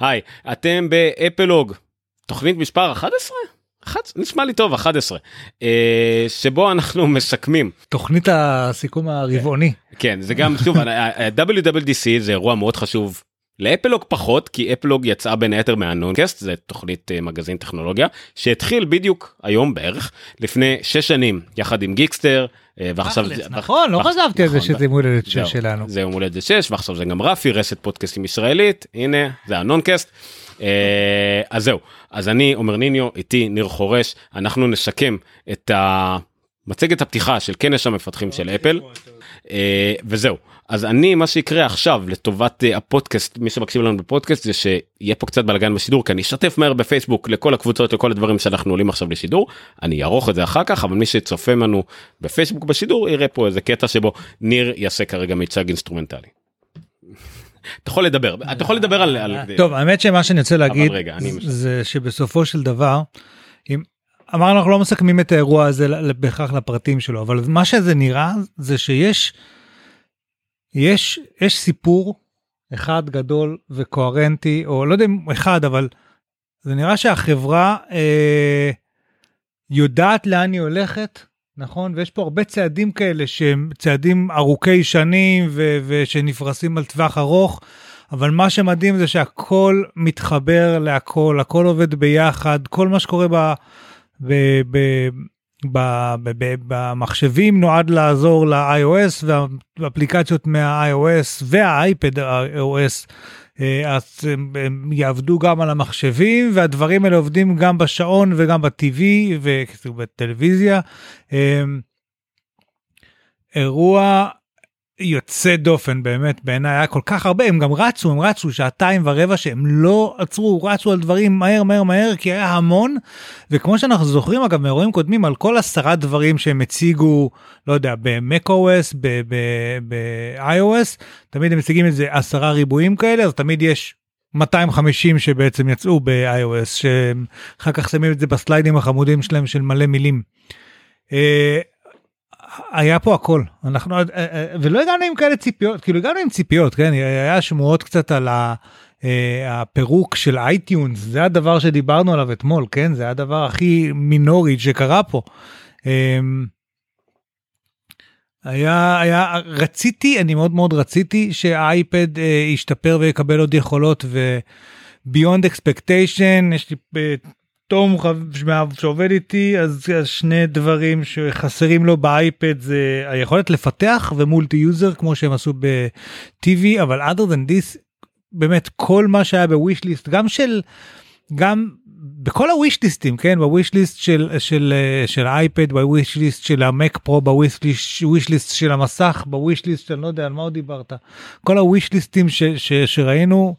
היי, אתם באפלוג, תוכנית מספר 11? נשמע לי טוב, 11, שבו אנחנו מסכמים. תוכנית הסיכום הרבעוני. כן, זה גם, שוב, WWDC זה אירוע מאוד חשוב. לאפלוג פחות, כי אפלוג יצאה בין היתר מהנונקסט, זה תוכנית מגזין טכנולוגיה, שהתחיל בדיוק היום בערך, לפני 6 שנים, יחד עם גיקסטר, ועכשיו... נכון, לא חשבתי על זה שזה יום הולדת 6 שלנו. זה יום הולדת 6, ועכשיו זה גם רפי, רשת פודקאסטים ישראלית, הנה, זה הנונקסט. אז זהו, אז אני אומר ניניו, איתי ניר חורש, אנחנו נשקם את מצגת הפתיחה של כנס המפתחים של אפל, וזהו. אז אני, מה שיקרה עכשיו לטובת הפודקאסט, מי שמקשיב לנו בפודקאסט, זה שיהיה פה קצת בלגן בשידור, כי אני אשתף מהר בפייסבוק לכל הקבוצות, לכל הדברים שאנחנו עולים עכשיו לשידור, אני אערוך את זה אחר כך, אבל מי שצופה לנו בפייסבוק בשידור, יראה פה איזה קטע שבו ניר יעשה כרגע מיצג אינסטרומנטלי. אתה יכול לדבר, אתה יכול לדבר על... טוב, האמת שמה שאני רוצה להגיד, זה שבסופו של דבר, אמרנו, אנחנו לא מסכמים את האירוע הזה בהכרח לפרטים שלו, אבל מה שזה נראה, זה שיש יש סיפור אחד גדול וקוהרנטי, או לא יודע אם אחד, אבל זה נראה שהחברה יודעת לאן היא הולכת, נכון? ויש פה הרבה צעדים כאלה שהם צעדים ארוכי שנים ושנפרסים על טווח ארוך, אבל מה שמדהים זה שהכל מתחבר להכל, הכל עובד ביחד, כל מה שקורה במחשבים נועד לעזור ל-iOS, והאפליקציות מה-iOS וה-iPadOS, אז הם יעבדו גם על המחשבים, והדברים האלה עובדים גם בשעון וגם בטבעי ובטלוויזיה. אירוע יוצא דופן באמת, בעיניי היה כל כך הרבה, הם גם רצו 2.25 שעות, שהם לא עצרו, רצו על דברים מהר, כי היה המון, וכמו שאנחנו זוכרים, אגב, מאירועים קודמים, על כל 10 דברים שהם הציגו, לא יודע, ב-macOS, ב-iOS, תמיד הם מציגים את זה 10 ריבועים כאלה, אז תמיד יש 250 שבעצם יצאו ב-iOS, שאחר כך שמים את זה בסליידים החמודים שלהם, של מלא מילים. היה פה הכל, אנחנו, ולא הגענו עם כאלה ציפיות, כאילו הגענו עם ציפיות, כן, היה שמועות קצת על הפירוק של אייטיונס, זה הדבר שדיברנו עליו אתמול, כן, זה הדבר הכי מינורי שקרה פה, אני מאוד מאוד רציתי שהאייפד ישתפר ויקבל עוד יכולות, וביונד אקספקטיישן, יש לי תום שעובד איתי, אז 2 דברים שחסרים לו באייפד, זה היכולת לפתח ומולטי יוזר, כמו שהם עשו ב-TV, אבל other than this, באמת כל מה שהיה בווישליסט, גם בכל הווישליסטים, כן, בווישליסט של האייפד, בווישליסט של המק פרו, בווישליסט של המסך, בווישליסט של, לא יודע, על מה עוד דיברת, כל הווישליסטים שראינו,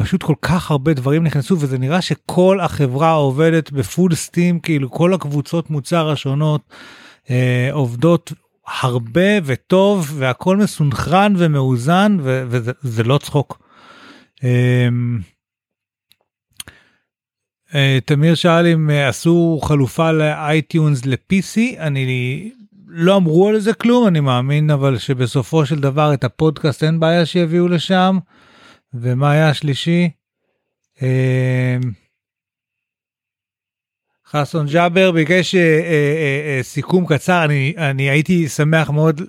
פשוט כל כך הרבה דברים נכנסו, וזה נראה שכל החברה עובדת בפול סטים, כאילו כל הקבוצות מוצר השונות עובדות הרבה וטוב, והכל מסונכרן ומאוזן, וזה לא צחוק. תמיר שאל אם עשו חלופה לאייטיונס ל-PC, אני לא אמרו על זה כלום, אני מאמין, אבל שבסופו של דבר את הפודקאסט אין בעיה שיביאו לשם, ומה היה השלישי? חסון ג'אבר ביקש סיכום קצר, אני הייתי שמח מאוד...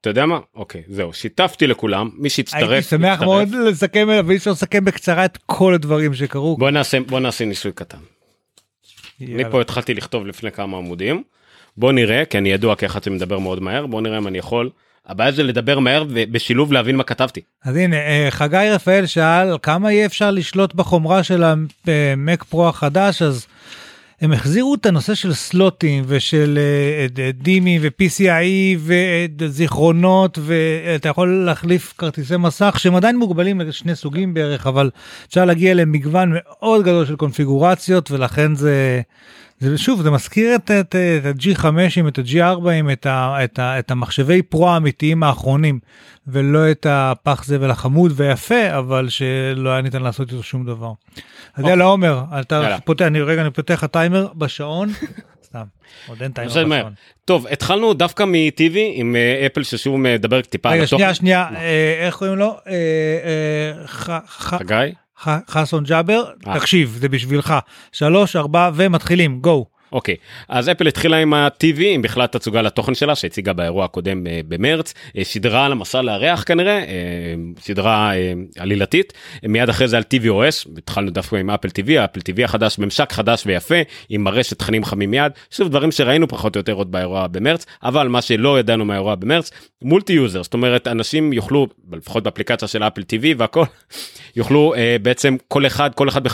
אתה יודע מה? אוקיי, זהו, שיתפתי לכולם, מי שהצטרף... הייתי שמח מאוד לסכם, אבל אי אפשר לסכם בקצרה את כל הדברים שקרו. בוא נעשה ניסוי קטן. אני פה התחלתי לכתוב לפני כמה עמודים, בוא נראה, כי אני ידוע כאחד שמדבר מאוד מהר, בוא נראה אם אני יכול... הבעיה זה לדבר מהר ובשילוב להבין מה כתבתי. אז הנה, חגי רפאל שאל, כמה יהיה אפשר לשלוט בחומרה של המק פרו החדש, אז הם החזירו את הנושא של סלוטים ושל דימי ו-PCI וזיכרונות, ואתה יכול להחליף כרטיסי מסך, שהם עדיין מוגבלים ל2 סוגים בערך, אבל אפשר להגיע למגוון מאוד גדול של קונפיגורציות, ולכן שוב, זה מזכיר את ה-G5, את ה-G4, את המחשבי פרו האמיתיים האחרונים, ולא את הפח זבל החמוד ויפה, אבל שלא היה ניתן לעשות איתו שום דבר. אז יאללה עומר, רגע אני פותח הטיימר בשעון, סתם, עוד אין טיימר בשעון. טוב, התחלנו דווקא מ-TV עם אפל ששוב מדבר טיפה. רגע, שנייה, איך קוראים לו? חגי? חסון ג'אבר, תקשיב, זה בשבילך. 3, 4 ומתחילים, גו. אוקיי, אז אפל התחילה עם ה-TV, עם בכלל תצוגה לתוכן שלה, שהציגה באירוע הקודם במרץ, סדרה על המסע לארח כנראה, סדרה עלילתית, מיד אחרי זה על tvOS, התחלנו דווקא עם אפל TV, האפל TV החדש, ממשק חדש ויפה, עם מרשת תכנים חמים מיד, שוב דברים שראינו פחות או יותר עוד באירוע במרץ, אבל מה שלא ידענו מהאירוע במרץ, מולטי יוזר, זאת אומרת, אנשים יוכלו, לפחות באפליקציה של אפל TV והכל, יוכלו בעצם כל אחד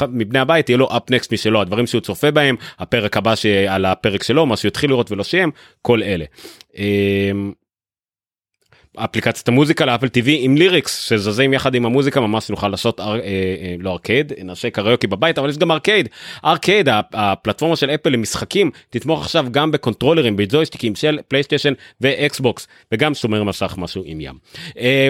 מבני הבית, יהיה לו up next משלו, הדברים שהוא צופה בהם, הפרק הבא על הפרק שלו, מה שיתחיל לראות ולא שיים, כל אלה. אפליקציית המוזיקה לאפל TV עם ליריקס, שזזים יחד עם המוזיקה, ממש נוכל לעשות, לא ארקייד, נעשה קריוקי בבית, אבל יש גם ארקייד. ארקייד, הפלטפורמה של אפל למשחקים, תתמוך עכשיו גם בקונטרולרים, בג'ויסטיקים של פלייסטיישן ואקסבוקס, וגם שומר מסך משהו עם ים.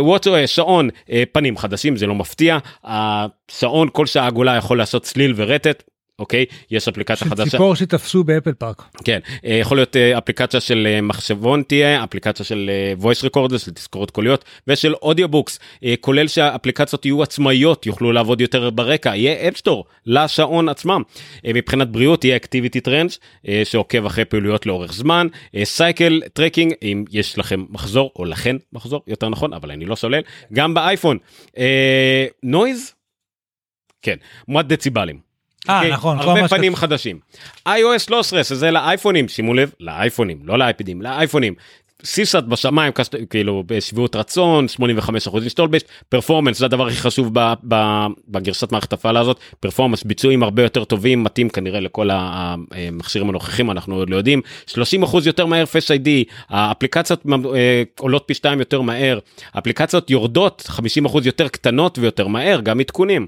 WatchOS, שעון, פנים חדשים, זה לא מפתיע. השעון, כל שעה עגולה יכול לעשות צליל ורטט, אוקיי, יש אפליקציה חדשה. ציפור שתפסו באפל פארק. כן, יכול להיות אפליקציה של מחשבון תהיה, אפליקציה של voice recorder, של תזכורות קוליות, ושל אודיובוקס, כולל שהאפליקציות יהיו עצמאיות, יוכלו לעבוד יותר ברקע, יהיה App Store לשעון עצמם. מבחינת בריאות יהיה Activity Trends, שעוקב אחרי פעילויות לאורך זמן, Cycle Tracking, אם יש לכם מחזור, או לכן מחזור, יותר נכון, אבל אני לא שולל, גם באייפון. Noise? כן, מועד דציבלים. נכון, הרבה פנים חדשים. iOS 13, שזה לאייפונים, שימו לב, לאייפונים, לא לאייפדים, לאייפונים. סיסת בשמיים, כאילו, בשביעות רצון, 85% נשתול בש, פרפורמנס, זה הדבר הכי חשוב בגרסת מערכת הפעלה הזאת, פרפורמנס, ביצועים הרבה יותר טובים, מתאים כנראה לכל המכשירים הנוכחים, אנחנו עוד לא יודעים, 30% יותר מהר Face ID, האפליקציות עולות פי 2 יותר מהר, האפליקציות יורדות, 50% יותר קטנות ויותר מהר, גם עדכונים.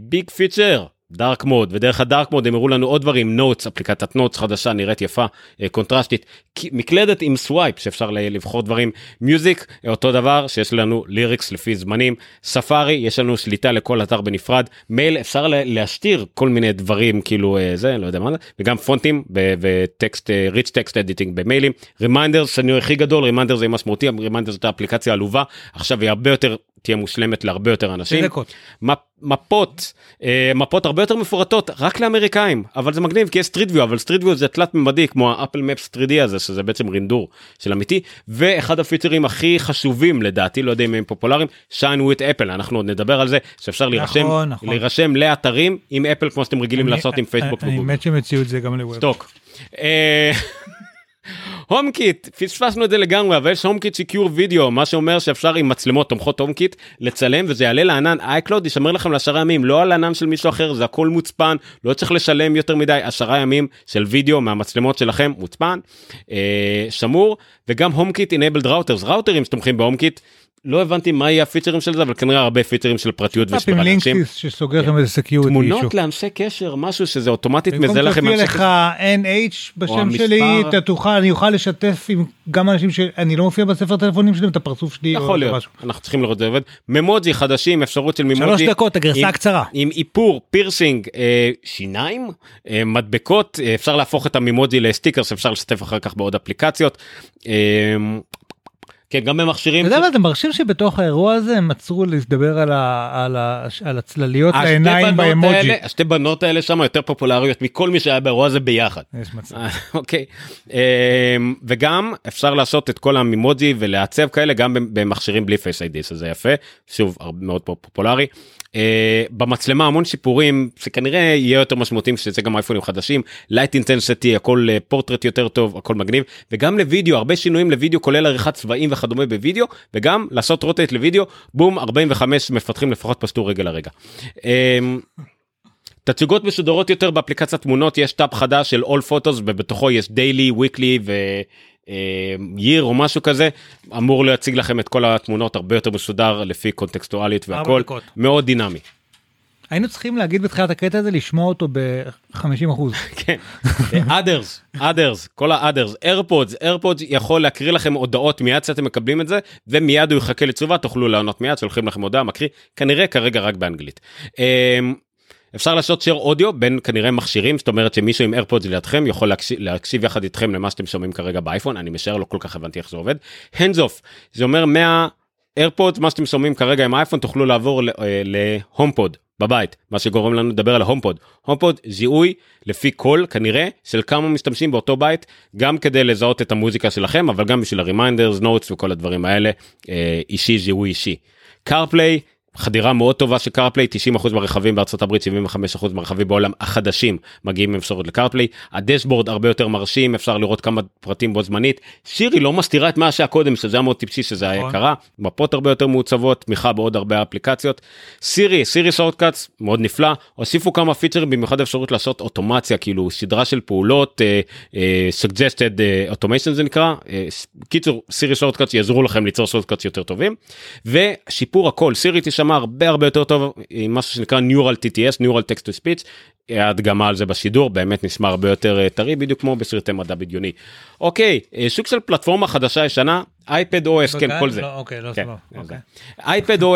ביג פיצ'ר. דארק מוד, ודרך הדארק מוד הם הראו לנו עוד דברים, נוטס, אפליקציית נוטס חדשה, נראית יפה, קונטרסטית, מקלדת עם סווייפ, שאפשר לבחור דברים, מיוזיק, אותו דבר, שיש לנו ליריקס לפי זמנים, ספארי, יש לנו שליטה לכל אתר בנפרד, מייל, אפשר להשתיר כל מיני דברים, כאילו זה, לא יודע מה זה, וגם פונטים, וטקסט, ריץ' טקסט אדיטינג במיילים, רימיינדרס, אני הכי גדול, רימיינדרס זה משמעותי, רימיינדרס זאת האפליקציה העלובה, עכשיו היא הרבה יותר תהיה מושלמת להרבה יותר אנשים. מפות, מפות הרבה יותר מפורטות, רק לאמריקאים, אבל זה מגניב, כי יש סטריט ויו, אבל סטריט ויו זה תלת ממדי, כמו האפל מפס 3D הזה, שזה בעצם רינדור של אמיתי, ואחד הפיצ'רים הכי חשובים, לדעתי, לא יודע אם הם פופולריים, שיין וויט אפל, אנחנו עוד נדבר על זה, שאפשר להירשם לאתרים עם אפל, כמו שאתם רגילים לעשות עם פייסבוק. אני באמת שמציעו את זה גם לווב. סטוק. HomeKit, פספסנו את זה לגמרי, אבל יש HomeKit Secure Video, מה שאומר שאפשר עם מצלמות תומכות HomeKit לצלם, וזה יעלה לענן iCloud, ישמר לכם ל10 ימים, לא על ענן של מישהו אחר, זה הכל מוצפן, לא צריך לשלם יותר מדי, 10 ימים של וידאו מהמצלמות שלכם, מוצפן, שמור, וגם HomeKit Enabled Routers, ראוטרים שתומכים ב-HomeKit, לא הבנתי מה יהיה הפיצ'רים של זה, אבל כנראה הרבה פיצ'רים של פרטיות ושמירה לאנשים. אפים לינקסיס שסוגר לכם איזה סקיורטי אישו. תמונות לאנשי קשר, משהו שזה אוטומטית מזהה לכם. במקום תופיע לך NH בשם שלי, אני אוכל לשתף עם גם אנשים שאני לא מופיע בספר טלפונים שלהם, את הפרצוף שלי. יכול להיות, אנחנו צריכים לראות זה עובד. ממוג'י חדשים, אפשרות של ממוג'י. 3 דקות, הגרסה הקצרה. עם איפור, פירסינג, שיניים, מדבקות, אפשר להפוך את הממוג'י לסטיקרס, אפשר לשתף אחר כך בעוד אפליקציות. כן, גם במכשירים... אתה יודע, אתם מרשים שבתוך האירוע הזה הם עצרו להסדבר על הצלליות לעיניים באמוג'י. השתי בנות האלה שם יותר פופולריות מכל מי שהיה באירוע הזה ביחד. יש מצב. אוקיי. וגם אפשר לעשות את כל הממוג'י ולעצב כאלה גם במכשירים בלי Face ID, שזה יפה. שוב, מאוד פופולרי. במצלמה המון שיפורים שכנראה יהיה יותר משמעותיים, שזה גם אייפונים חדשים, Light Intensity, הכל פורטרט יותר טוב, הכל מגניב, וגם לוידאו, הרבה שינויים לוידאו, כולל עריכת צבעים וכדומה בוידאו, וגם לעשות רוטט לוידאו, בום, 45 מפתחים לפחות פשטו רגל לרגע. תצוגות משודרות יותר באפליקציית תמונות, יש טאב חדש של All Photos, ובתוכו יש Daily, Weekly ו... ייר או משהו כזה, אמור להציג לכם את כל התמונות הרבה יותר מסודר לפי קונטקסטואלית והכל, מאוד דינמי. היינו צריכים להגיד בתחילת הקטע הזה, לשמוע אותו ב-50%. כן, others, כל ה-others, AirPods יכול להקריא לכם הודעות מיד שאתם מקבלים את זה, ומיד הוא יחכה לתשובה, תוכלו לענות מיד, שולחים לכם הודעה, מקריא, כנראה כרגע רק באנגלית. אפשר לעשות שייר אודיו בין כנראה מכשירים, זאת אומרת שמישהו עם AirPods לידכם יכול להקשיב יחד איתכם למה שאתם שומעים כרגע באייפון, אני משאר לא כל כך הבנתי איך זה עובד. Hands off, זה אומר מה AirPods, מה שאתם שומעים כרגע עם האייפון, תוכלו לעבור ל-HomePod, בבית, מה שגורם לנו לדבר על ההומפוד. הומפוד זיהוי לפי קול, כנראה, של כמה משתמשים באותו בית, גם כדי לזהות את המוזיקה שלכם, אבל גם בשביל ה-reminders, notes וכל הדברים האלה, אישי, זיהוי אישי. CarPlay, חדירה מאוד טובה של CarPlay, 90% מהרכבים בארצות הברית, 75% מהרכבים בעולם החדשים, מגיעים עם אפשרות ל-CarPlay, הדשבורד הרבה יותר מרשים, אפשר לראות כמה פרטים בו זמנית, שירי לא מסתירה את מה שהיה קודם, שזה היה מאוד טיפשי, שזה היה יקרה, מפות הרבה יותר מעוצבות, תמיכה בעוד הרבה אפליקציות, סירי שורטקאץ, מאוד נפלא, הוסיפו כמה פיצ'רים, במיוחד אפשרות לעשות אוטומציה, כאילו סדרה של פעולות, suggested automation זה נקרא, קיצור, סירי שורטקאץ יעזרו לכם ליצור שורטקאץ יותר טובים, ושיפור הכל, סירי שמע הרבה יותר טוב עם משהו שנקרא Neural TTS, Neural Text to Speech, הדגמה על זה בשידור, באמת נשמע הרבה יותר טרי, בדיוק כמו בסרטי מדע בדיוני. אוקיי, שוק של פלטפורמה חדשה ישנה, iPadOS, כן, כל זה. אוקיי, לא סבבה.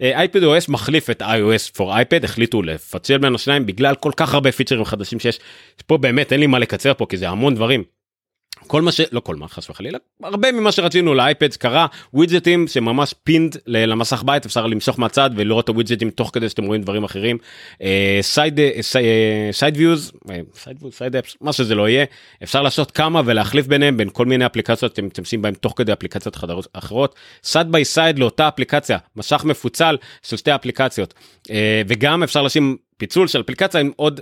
iPadOS מחליף את iOS for iPad, החליטו לפצל בין השניים, בגלל כל כך הרבה פיצ'רים חדשים שיש, פה באמת אין לי מה לקצר פה, כי זה המון דברים. כל מה ש... לא כל מה, חס וחלילה, הרבה ממה שרצינו לאייפד קרה, ווידג'טים שממש פינד למסך בית, אפשר למשוך מהצד ולראות את הווידג'טים תוך כדי שאתם רואים דברים אחרים, סייד ויוז, מה שזה לא יהיה, אפשר לעשות כמה ולהחליף ביניהם, בין כל מיני אפליקציות, אתם מתמצאים בהם תוך כדי אפליקציות אחרות, סייד ביי סייד לאותה אפליקציה, מסך מפוצל של שתי אפליקציות, וגם אפשר לשים... פיצול של אפליקציה עם עוד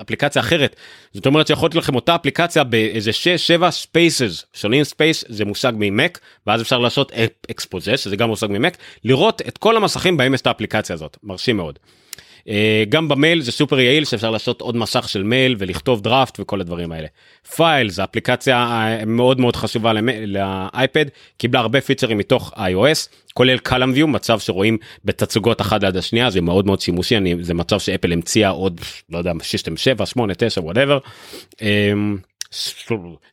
אפליקציה אחרת. זאת אומרת שיכולת לכם אותה אפליקציה באיזה 6-7 spaces, שונים space זה מושג ממק, ואז אפשר לעשות exposure, שזה גם מושג ממק, לראות את כל המסכים בהם יש את האפליקציה הזאת, מרשים מאוד. גם במייל זה סופר יעיל שאפשר לעשות עוד מסך של מייל ולכתוב דראפט וכל הדברים האלה. פייל, זו אפליקציה מאוד מאוד חשובה לאייפד, קיבלה הרבה פיצ'רים מתוך iOS, כולל קלאם ויו, מצב שרואים בתצוגות אחד עד השנייה, זה מאוד מאוד שימושי, זה מצב שאפל המציאה עוד, לא יודע, 6-7, 8-9, whatever.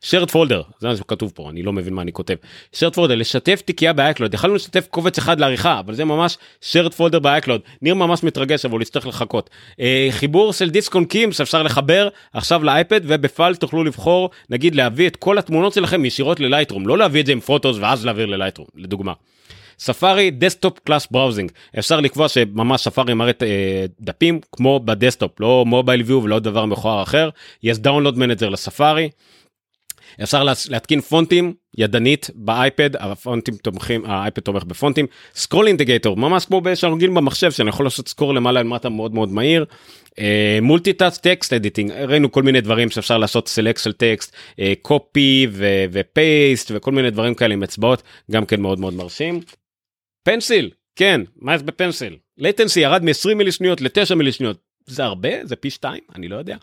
shared folder, זה מה שכתוב פה, אני לא מבין מה אני כותב, shared folder, לשתף תיקייה ב-iCloud, יכלנו לשתף קובץ אחד לעריכה, אבל זה ממש shared folder ב-iCloud, ניר ממש מתרגש, אבל הוא יצטרך לחכות, חיבור של דיסק און קי, שאפשר לחבר עכשיו לאייפד, ובפייל תוכלו לבחור, נגיד להביא את כל התמונות שלכם ישירות ללייטרום, לא להביא את זה עם פוטוס, ואז להעביר ללייטרום, לדוגמה. ספארי, דסקטופ קלאס בראוזינג, אפשר לקבוע שממש ספארי מראה דפים, כמו בדסקטופ, לא מובייל ויו ולא דבר מכוער אחר, יש דאונלוד מנג'ר לספארי, אפשר להתקין פונטים ידנית באייפד, האייפד תומך בפונטים, סקרול אינטגרטור, ממש כמו בשרגיל במחשב, שאני יכול לעשות סקרול למעלה למטה מאוד מאוד מהיר, מולטיטאץ' טקסט אדיטינג, ראינו כל מיני דברים שאפשר לעשות סלקט של טקסט, קופי ופייסט וכל מיני דברים כאלה עם אצבעות, גם כן מאוד מאוד מרשים. פנסיל, כן, מה יש בפנסיל? latency ירד מ-20 מילי שניות ל-9 מילי שניות, זה הרבה, זה פי 2, אני לא יודע.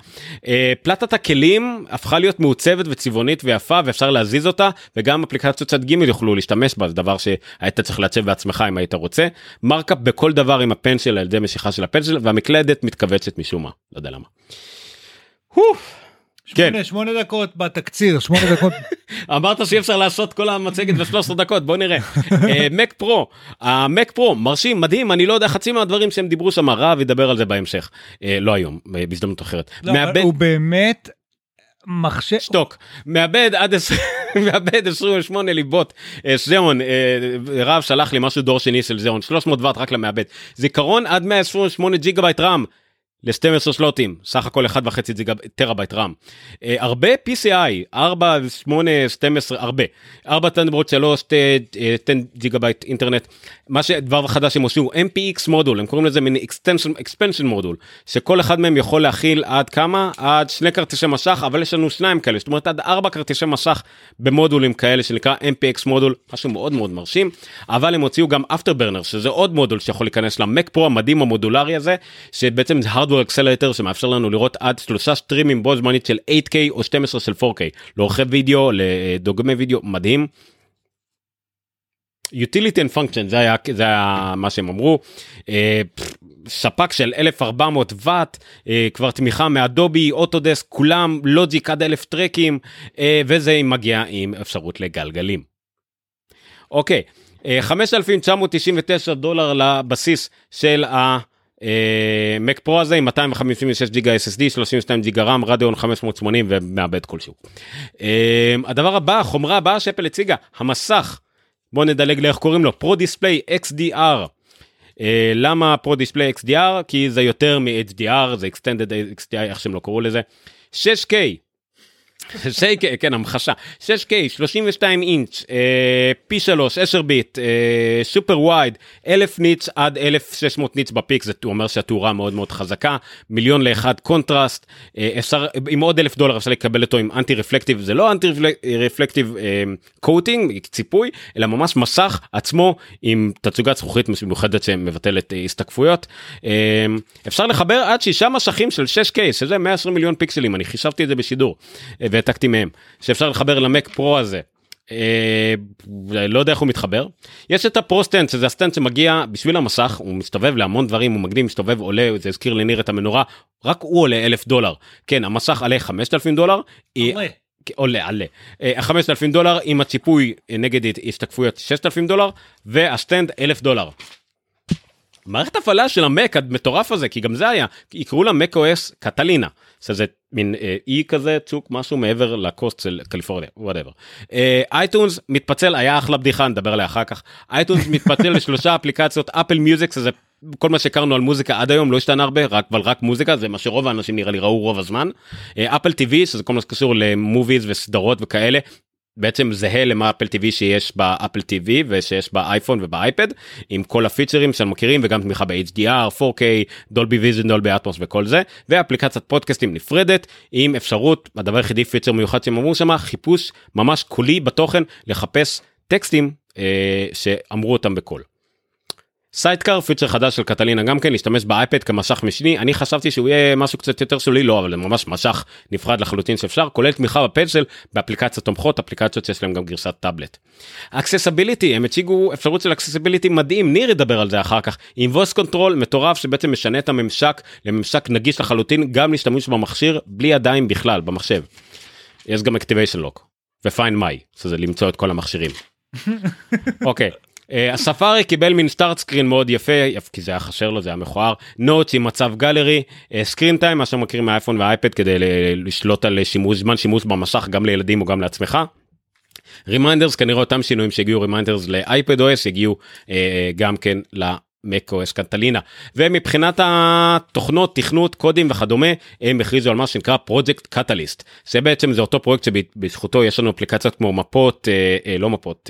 פלטת הכלים הפכה להיות מעוצבת וצבעונית ויפה, ואפשר להזיז אותה, וגם אפליקציות צד ג' יוכלו להשתמש בה, זה דבר שהיית צריך לעצב בעצמך אם היית רוצה. מרקאפ בכל דבר עם הפנסיל, על ידי משיכה של הפנסיל, והמקלדת מתכווצת משום מה, לא יודע למה. שמונה דקות בתקציר, 8 דקות. אמרת שאי אפשר לעשות כל המצגת ב-13 דקות, בוא נראה. Mac Pro, ה-Mac Pro, מרשים, מדהים, אני לא יודע, חצי מהדברים שהם דיברו שם, רב ידבר על זה בהמשך. לא היום, בהזדמנות אחרת. הוא באמת מחשב... שטוק, מאבד עד 28 ליבות, זיאון, רב שלח לי משהו דור שני של זיאון, 300 וואט רק למאבד. זיכרון עד 128 ג'יגבייט רם. ל-12 שלוטים, סך הכל 1.5 טראבייט רם. הרבה PCI, 4, 8, 12, הרבה. 4 תנדבורט 3, 10 ג'יגבייט אינטרנט. מה שדבר חדש הם עושים הוא MPX מודול, הם קוראים לזה מין expansion מודול, שכל אחד מהם יכול להכיל עד כמה? עד 2 כרטישי משך, אבל יש לנו 2 כאלה, זאת אומרת עד 4 כרטישי משך במודולים כאלה, שנקרא MPX מודול, משהו מאוד מאוד מרשים, אבל הם הוציאו גם Afterburner, שזה עוד מודול שיכול להיכנס למק פרו, המדהים המודולרי הזה, שבעצם זה hardware accelerator שמאפשר לנו לראות עד 3 סטרימים בו זמנית של 8K או 12 של 4K, לאורכי וידאו, לדוגמי וידאו, מדהים. utility and function, זה היה מה שהם אמרו, ספק של 1400 וואט, כבר תמיכה מאדובי, אוטודסק, כולם, לוג'יק עד 1000 טרקים, וזה מגיע עם אפשרות לגלגלים. אוקיי, $5,999 לבסיס של Mac Pro הזה עם 256 ג'יגה SSD, 32 ג'יגה RAM, רדיון 580 ומעבד כלשהו. הדבר הבא, החומרה הבאה שאפל הציגה, המסך, בואו נדלג לאיך קוראים לו, Pro Display XDR, למה Pro Display XDR? כי זה יותר מ-HDR, זה Extended XDR, איך שהם לא קראו לזה. 6K, 6K, כן, המחשה, 6K, 32 אינץ', פי 3, 10 ביט, סופר וייד, 1000 ניטס עד 1600 ניטס בפיק, זה אומר שהתאורה מאוד מאוד חזקה, מיליון לאחד קונטרסט, עם עוד $1,000 אפשר לקבל אותו עם אנטי רפלקטיב, זה לא אנטי רפלקטיב קוטינג, ציפוי, אלא ממש מסך עצמו עם תצוגת זכוכית מיוחדת שמבטלת הסתקפויות, אפשר לחבר עד 6 משכים של 6K, שזה 120 מיליון פיקסלים, אני חישבתי את זה בשידור, והעתקתי מהם, שאפשר לחבר למק פרו הזה, לא יודע איך הוא מתחבר, יש את הפרו סטנד, שזה הסטנד שמגיע בשביל המסך, הוא מסתובב להמון דברים, הוא מגדים, מסתובב, עולה, זה הזכיר לניר את המנורה, רק הוא עולה $1,000, כן, המסך עלה $5,000, עולה, $5,000, עם הציפוי נגד השתקפויות $6,000, והסטנד $1,000, מערכת הפעלה של המק המטורף הזה, כי גם זה היה, יקראו לה macOS קטלינה, שזה מין אי כזה, צוק, משהו מעבר לקוסט של קליפורניה, whatever. iTunes מתפצל, היה אחלה בדיחה, נדבר עליה אחר כך, iTunes מתפצל ל3 אפליקציות, Apple Music, שזה כל מה שהכרנו על מוזיקה עד היום, לא השתנה הרבה, אבל רק מוזיקה, זה מה שרוב האנשים נראה לי ראו רוב הזמן, Apple TV, שזה כל מה שקשור למוביז וסדרות וכאלה, בעצם זהה למה אפל TV שיש באפל TV ושיש באייפון ובאייפד, עם כל הפיצ'רים שאנחנו מכירים, וגם תמיכה ב-HDR, 4K, דולבי ויז'ן, דולבי אטמוס וכל זה, ואפליקציית פודקאסטים נפרדת, עם אפשרות, הדבר היחידי פיצ'ר מיוחד שהם אמרו שם, חיפוש ממש קולי בתוכן, לחפש טקסטים שאמרו אותם בקול. סיידקאר, פיצ'ר חדש של קטלינה גם כן, להשתמש באייפד כמשך משני, אני חשבתי שהוא יהיה משהו קצת יותר שולי, לא, אבל ממש משך נפרד לחלוטין שאפשר, כולל תמיכה בפנסל, באפליקציות תומכות, אפליקציות שיש להם גם גרסת טאבלט. אקססיביליטי, הם הציגו אפשרות של אקססיביליטי מדהים, ניר ידבר על זה אחר כך, עם Voice Control מטורף שבעצם משנה את הממשק, לממשק נגיש לחלוטין, גם להשתמש במכשיר, בלי ידיים בכלל, במחשב. יש גם Activation Lock, ו-Find My, שזה למצוא את כל המכשירים. אוקיי. הספארי קיבל מין סטארט סקרין מאוד יפה, כי זה היה חשר לו, זה היה מכוער, נוטס עם מצב גלרי, סקרין טיים, מה שמכירים מהאייפון והאייפד, כדי לשלוט על שימוש, זמן שימוש במסך, גם לילדים או גם לעצמך, רימיינדרס, כנראה אותם שינויים שהגיעו רימיינדרס ל-iPadOS, הגיעו גם כן ל-macOS קטלינה, ומבחינת התוכנות, תכנות, קודים וכדומה, הם הכריזו על מה שנקרא Project Catalyst, שבעצם זה אותו פרויקט שבזכותו יש לנו אפליקציות כמו מפות, לא מפות,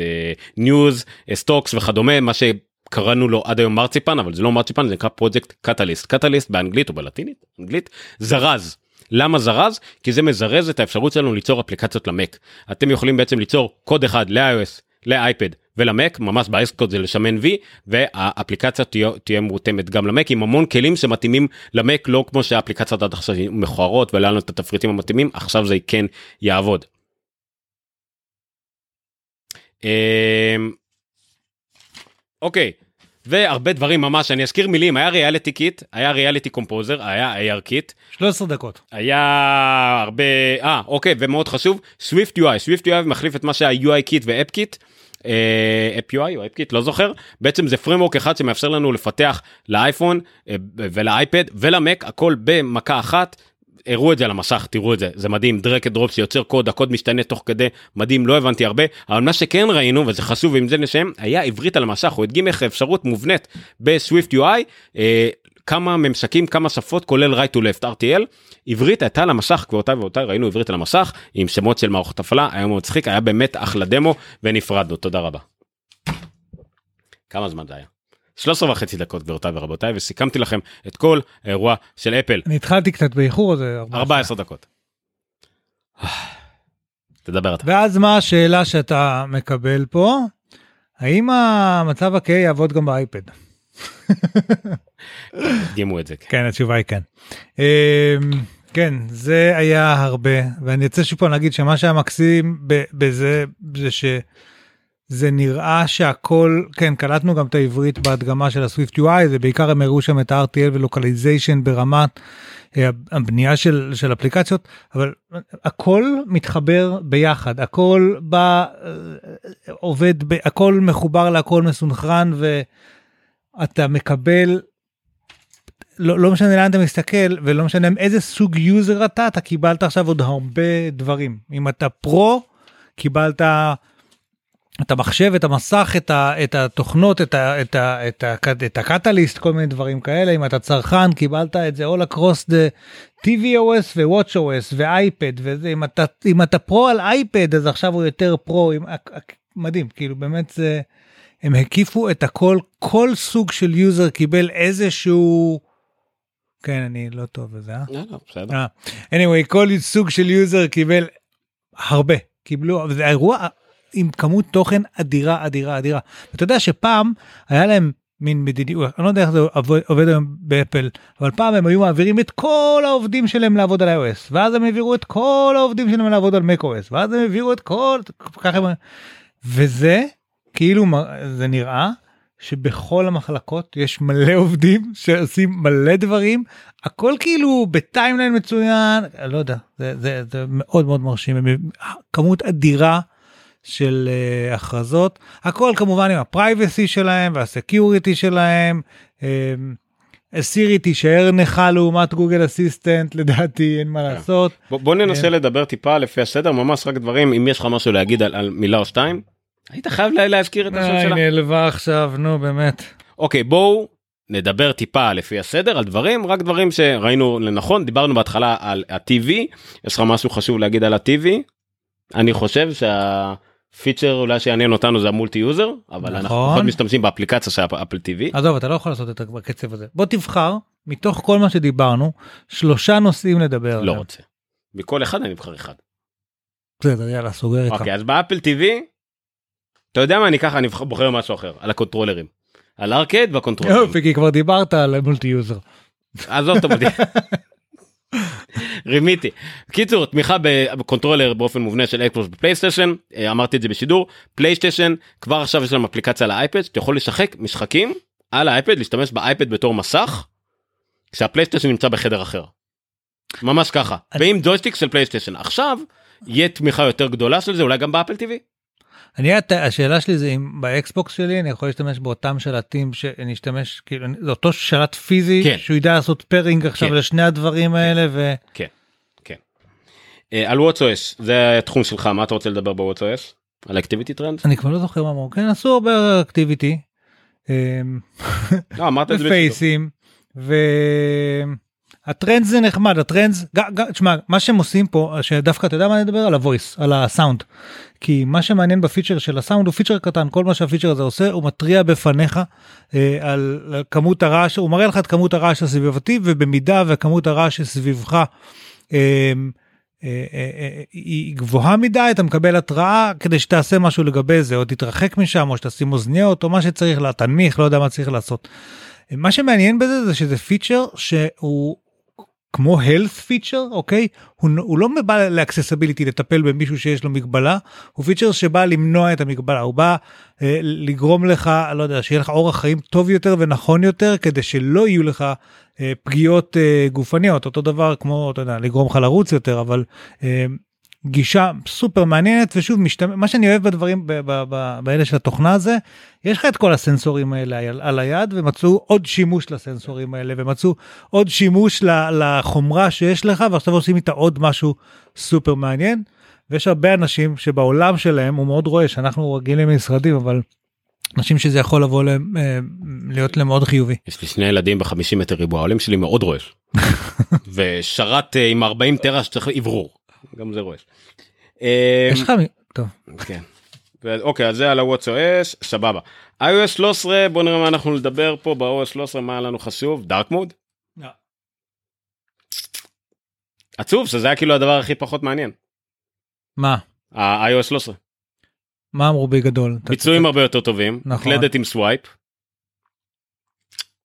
ניוז, סטוקס וכדומה, מה שקראנו לו עד היום מרציפן, אבל זה לא מרציפן, זה נקרא Project Catalyst, קטליסט באנגלית או בלטינית, אנגלית, זרז, למה זרז? כי זה מזרז את האפשרות שלנו ליצור אפליקציות למק, אתם יכולים בעצם ליצור קוד אחד ל-iOS, לאייפד ולמק, ממש באייסקוד זה לשמן וי, והאפליקציה תהיה מותאמת גם למק, עם המון כלים שמתאימים למק, לא כמו שהאפליקציה עד עכשיו מכוערות, ולא לנו את התפריטים המתאימים, עכשיו זה כן יעבוד. אוקיי, והרבה דברים ממש, אני אזכיר מילים, היה ריאליטי קיט, היה ריאליטי קומפוזר, היה AR קיט. 13 דקות. היה הרבה, אוקיי, ומאוד חשוב, SwiftUI, SwiftUI מחליף את מה שהיה UI קיט ו-App קיט, API או AppKit, לא זוכר, בעצם זה פרימורק אחד שמאפשר לנו לפתח לאייפון ולאייפד ולמק, הכל במכה אחת, הראו את זה על המסך, תראו את זה, זה מדהים, דרק דרופ שיוצר קוד, הקוד משתנה תוך כדי, מדהים, לא הבנתי הרבה, אבל מה שכן ראינו, וזה חשוב עם זה נשם, היה עברית על המסך, הוא הדגים איך אפשרות מובנית ב-SwiftUI, כמה ממשקים, כמה שפות, כולל right to left, RTL, עברית הייתה על המסך, ואותי ראינו עברית על המסך, עם שמות של מערכת הפעלה, היה מאוד צחיק, היה באמת אחלה דמו, ונפרדנו, תודה רבה. כמה זמן זה היה? 13.5 דקות, גבירותיי ורבותיי, וסיכמתי לכם את כל האירוע של אפל. אני התחלתי קצת באיחור, זה 14 דקות. תדבר אתה. ואז מה השאלה שאתה מקבל פה? האם המצב ה-K יעבוד גם באייפד? דימו את זה. כן, התשובה היא כן. כן, זה היה הרבה, ואני רוצה שוב פעם להגיד שמה שהיה מקסים בזה, זה שזה נראה שהכל, כן, קלטנו גם את העברית בהדגמה של ה-SwiftUI, זה בעיקר הם הראו שם את ה-RTL ולוקליזיישן ברמת הבנייה של אפליקציות, אבל הכל מתחבר ביחד, הכל בא, עובד, הכל מחובר להכל מסונכרן ו... אתה מקבל, לא משנה לאן אתה מסתכל, ולא משנה איזה סוג יוזר אתה קיבלת עכשיו עוד הרבה דברים. אם אתה פרו, קיבלת את המחשב, את המסך, את התוכנות, את הקטליסט, כל מיני דברים כאלה. אם אתה צרכן, קיבלת את זה all across the tvOS ו-watchOS ו-iPad, וזה, אם אתה פרו על iPad, אז עכשיו הוא יותר פרו, מדהים, כאילו באמת זה, הם הקיפו את הכל, כל סוג של יוזר קיבל איזשהו, כן, אני לא טוב בזה, אה? לא, לא, בסדר. anyway, כל סוג של יוזר קיבל הרבה, קיבלו, זה האירוע, עם כמות תוכן אדירה, אדירה, אדירה. ואתה יודע שפעם היה להם מין מדיניות, אני לא יודע איך זה עובד היום באפל, אבל פעם הם היו מעבירים את כל העובדים שלהם לעבוד על iOS, ואז הם העבירו את כל העובדים שלהם לעבוד על macOS, ואז הם העבירו את כל, ככה הם... וזה, כאילו זה נראה, שבכל המחלקות יש מלא עובדים שעושים מלא דברים, הכל כאילו בטיימליין מצוין, לא יודע, זה מאוד מאוד מרשים, כמות אדירה, של הכרזות, הכל כמובן עם הפרייבסי שלהם, והסקיוריטי שלהם, סירי תישאר נחה לעומת גוגל אסיסטנט, לדעתי אין מה לעשות. בוא ננסה לדבר טיפה לפי הסדר, ממש רק דברים, אם יש לך משהו להגיד על מילה או שתיים, היית חייב להזכיר את השם שלה. נעלבה עכשיו, נו באמת. אוקיי, בואו נדבר טיפה לפי הסדר, על דברים, רק דברים שראינו לנכון, דיברנו בהתחלה על ה-TV, יש לך משהו חשוב להגיד על ה-TV, אני חושב שה... פיצ'ר אולי שיעניין אותנו זה המולטי יוזר, אבל אנחנו פחות משתמשים באפליקציה של אפל TV. עזוב, אתה לא יכול לעשות את הקצב הזה. בוא תבחר, מתוך כל מה שדיברנו, 3 נושאים לדבר. לא רוצה. בכל אחד אני אבחר אחד. בסדר, יאללה, סוגר איתך. אוקיי, אז באפל TV, אתה יודע מה, אני ככה, אני בוחר משהו אחר, על הקונטרולרים. על ארקייד והקונטרולרים. יופי, כי כבר דיברת על מולטי יוזר. עזוב, אתה מדיע. רימיתי. קיצור, תמיכה בקונטרולר באופן מובנה של אקסבוקס בפלייסטיישן, אמרתי את זה בשידור, פלייסטיישן, כבר עכשיו יש להם אפליקציה על האייפד, שאתה יכול לשחק משחקים על האייפד, להשתמש באייפד בתור מסך, כשהפלייסטיישן נמצא בחדר אחר. ממש ככה. ועם ג'ויסטיק של פלייסטיישן. עכשיו, יהיה תמיכה יותר גדולה של זה, אולי גם באפל TV. השאלה שלי זה אם באקסבוקס שלי אני יכול להשתמש באותם שלטים שאני אשתמש, כאילו, זה אותו שלט פיזי, כן. שהוא ידע לעשות פרינג עכשיו, כן. לשני הדברים האלה ו... כן, כן. על WatchOS, זה התחום שלך, מה אתה רוצה לדבר ב-WatchOS? על אקטיביטי טרנד? אני כבר לא זוכר מה אמרו, כן, עשו הרבה אקטיביטי, ופייסים, והטרנד זה נחמד, הטרנד, תשמע, מה שהם עושים פה, שדווקא אתה יודע מה אני מדבר? על ה-voice, על הסאונד, כי מה שמעניין בפיצ'ר של הסאונד הוא פיצ'ר קטן, כל מה שהפיצ'ר הזה עושה, הוא מטריע בפניך על כמות הרעש, הוא מראה לך את כמות הרעש הסביבתי, ובמידה וכמות הרעש סביבך היא גבוהה מדי, אתה מקבל התראה כדי שתעשה משהו לגבי זה, או תתרחק משם, או שתשים אוזניות, או מה שצריך, תנמיך, לא יודע מה צריך לעשות. מה שמעניין בזה זה שזה פיצ'ר שהוא... כמו health feature, אוקיי? הוא לא בא לאקססיביליטי, לטפל במישהו שיש לו מגבלה, הוא פיצ'ר שבא למנוע את המגבלה, הוא בא לגרום לך, לא יודע, שיהיה לך אורח חיים טוב יותר ונכון יותר, כדי שלא יהיו לך פגיעות גופניות, אותו דבר כמו, אתה יודע, לגרום לך לרוץ יותר, אבל גישה סופר מעניינת, ושוב, מה שאני אוהב בדברים, באלה של התוכנה הזה, יש לך את כל הסנסורים האלה על היד, ומצאו עוד שימוש לסנסורים האלה, ומצאו עוד שימוש לחומרה שיש לך, ועכשיו עושים איתה עוד משהו סופר מעניין, ויש הרבה אנשים שבעולם שלהם, הוא מאוד רואה שאנחנו רגילים למשרדים, אבל אנשים שזה יכול לבוא להם, להיות להם מאוד חיובי. יש לי 2 ילדים ב-50 מטר ריבוע, העולם שלי מאוד רואה, ושרת עם 40 טרה שצריך עברור. גם זה רועש. יש לך, טוב. כן. אוקיי, אז זה על ה-WatchOS, סבבה. iOS 13, בואו נראה מה אנחנו נדבר פה, ב-iOS 13, מה לנו חשוב? Dark Mode? לא. עצוב, שזה היה כאילו הדבר הכי פחות מעניין. מה? ה-iOS 13. מה אמרו בגדול? ביצועים הרבה יותר טובים, קלדת עם סווייפ,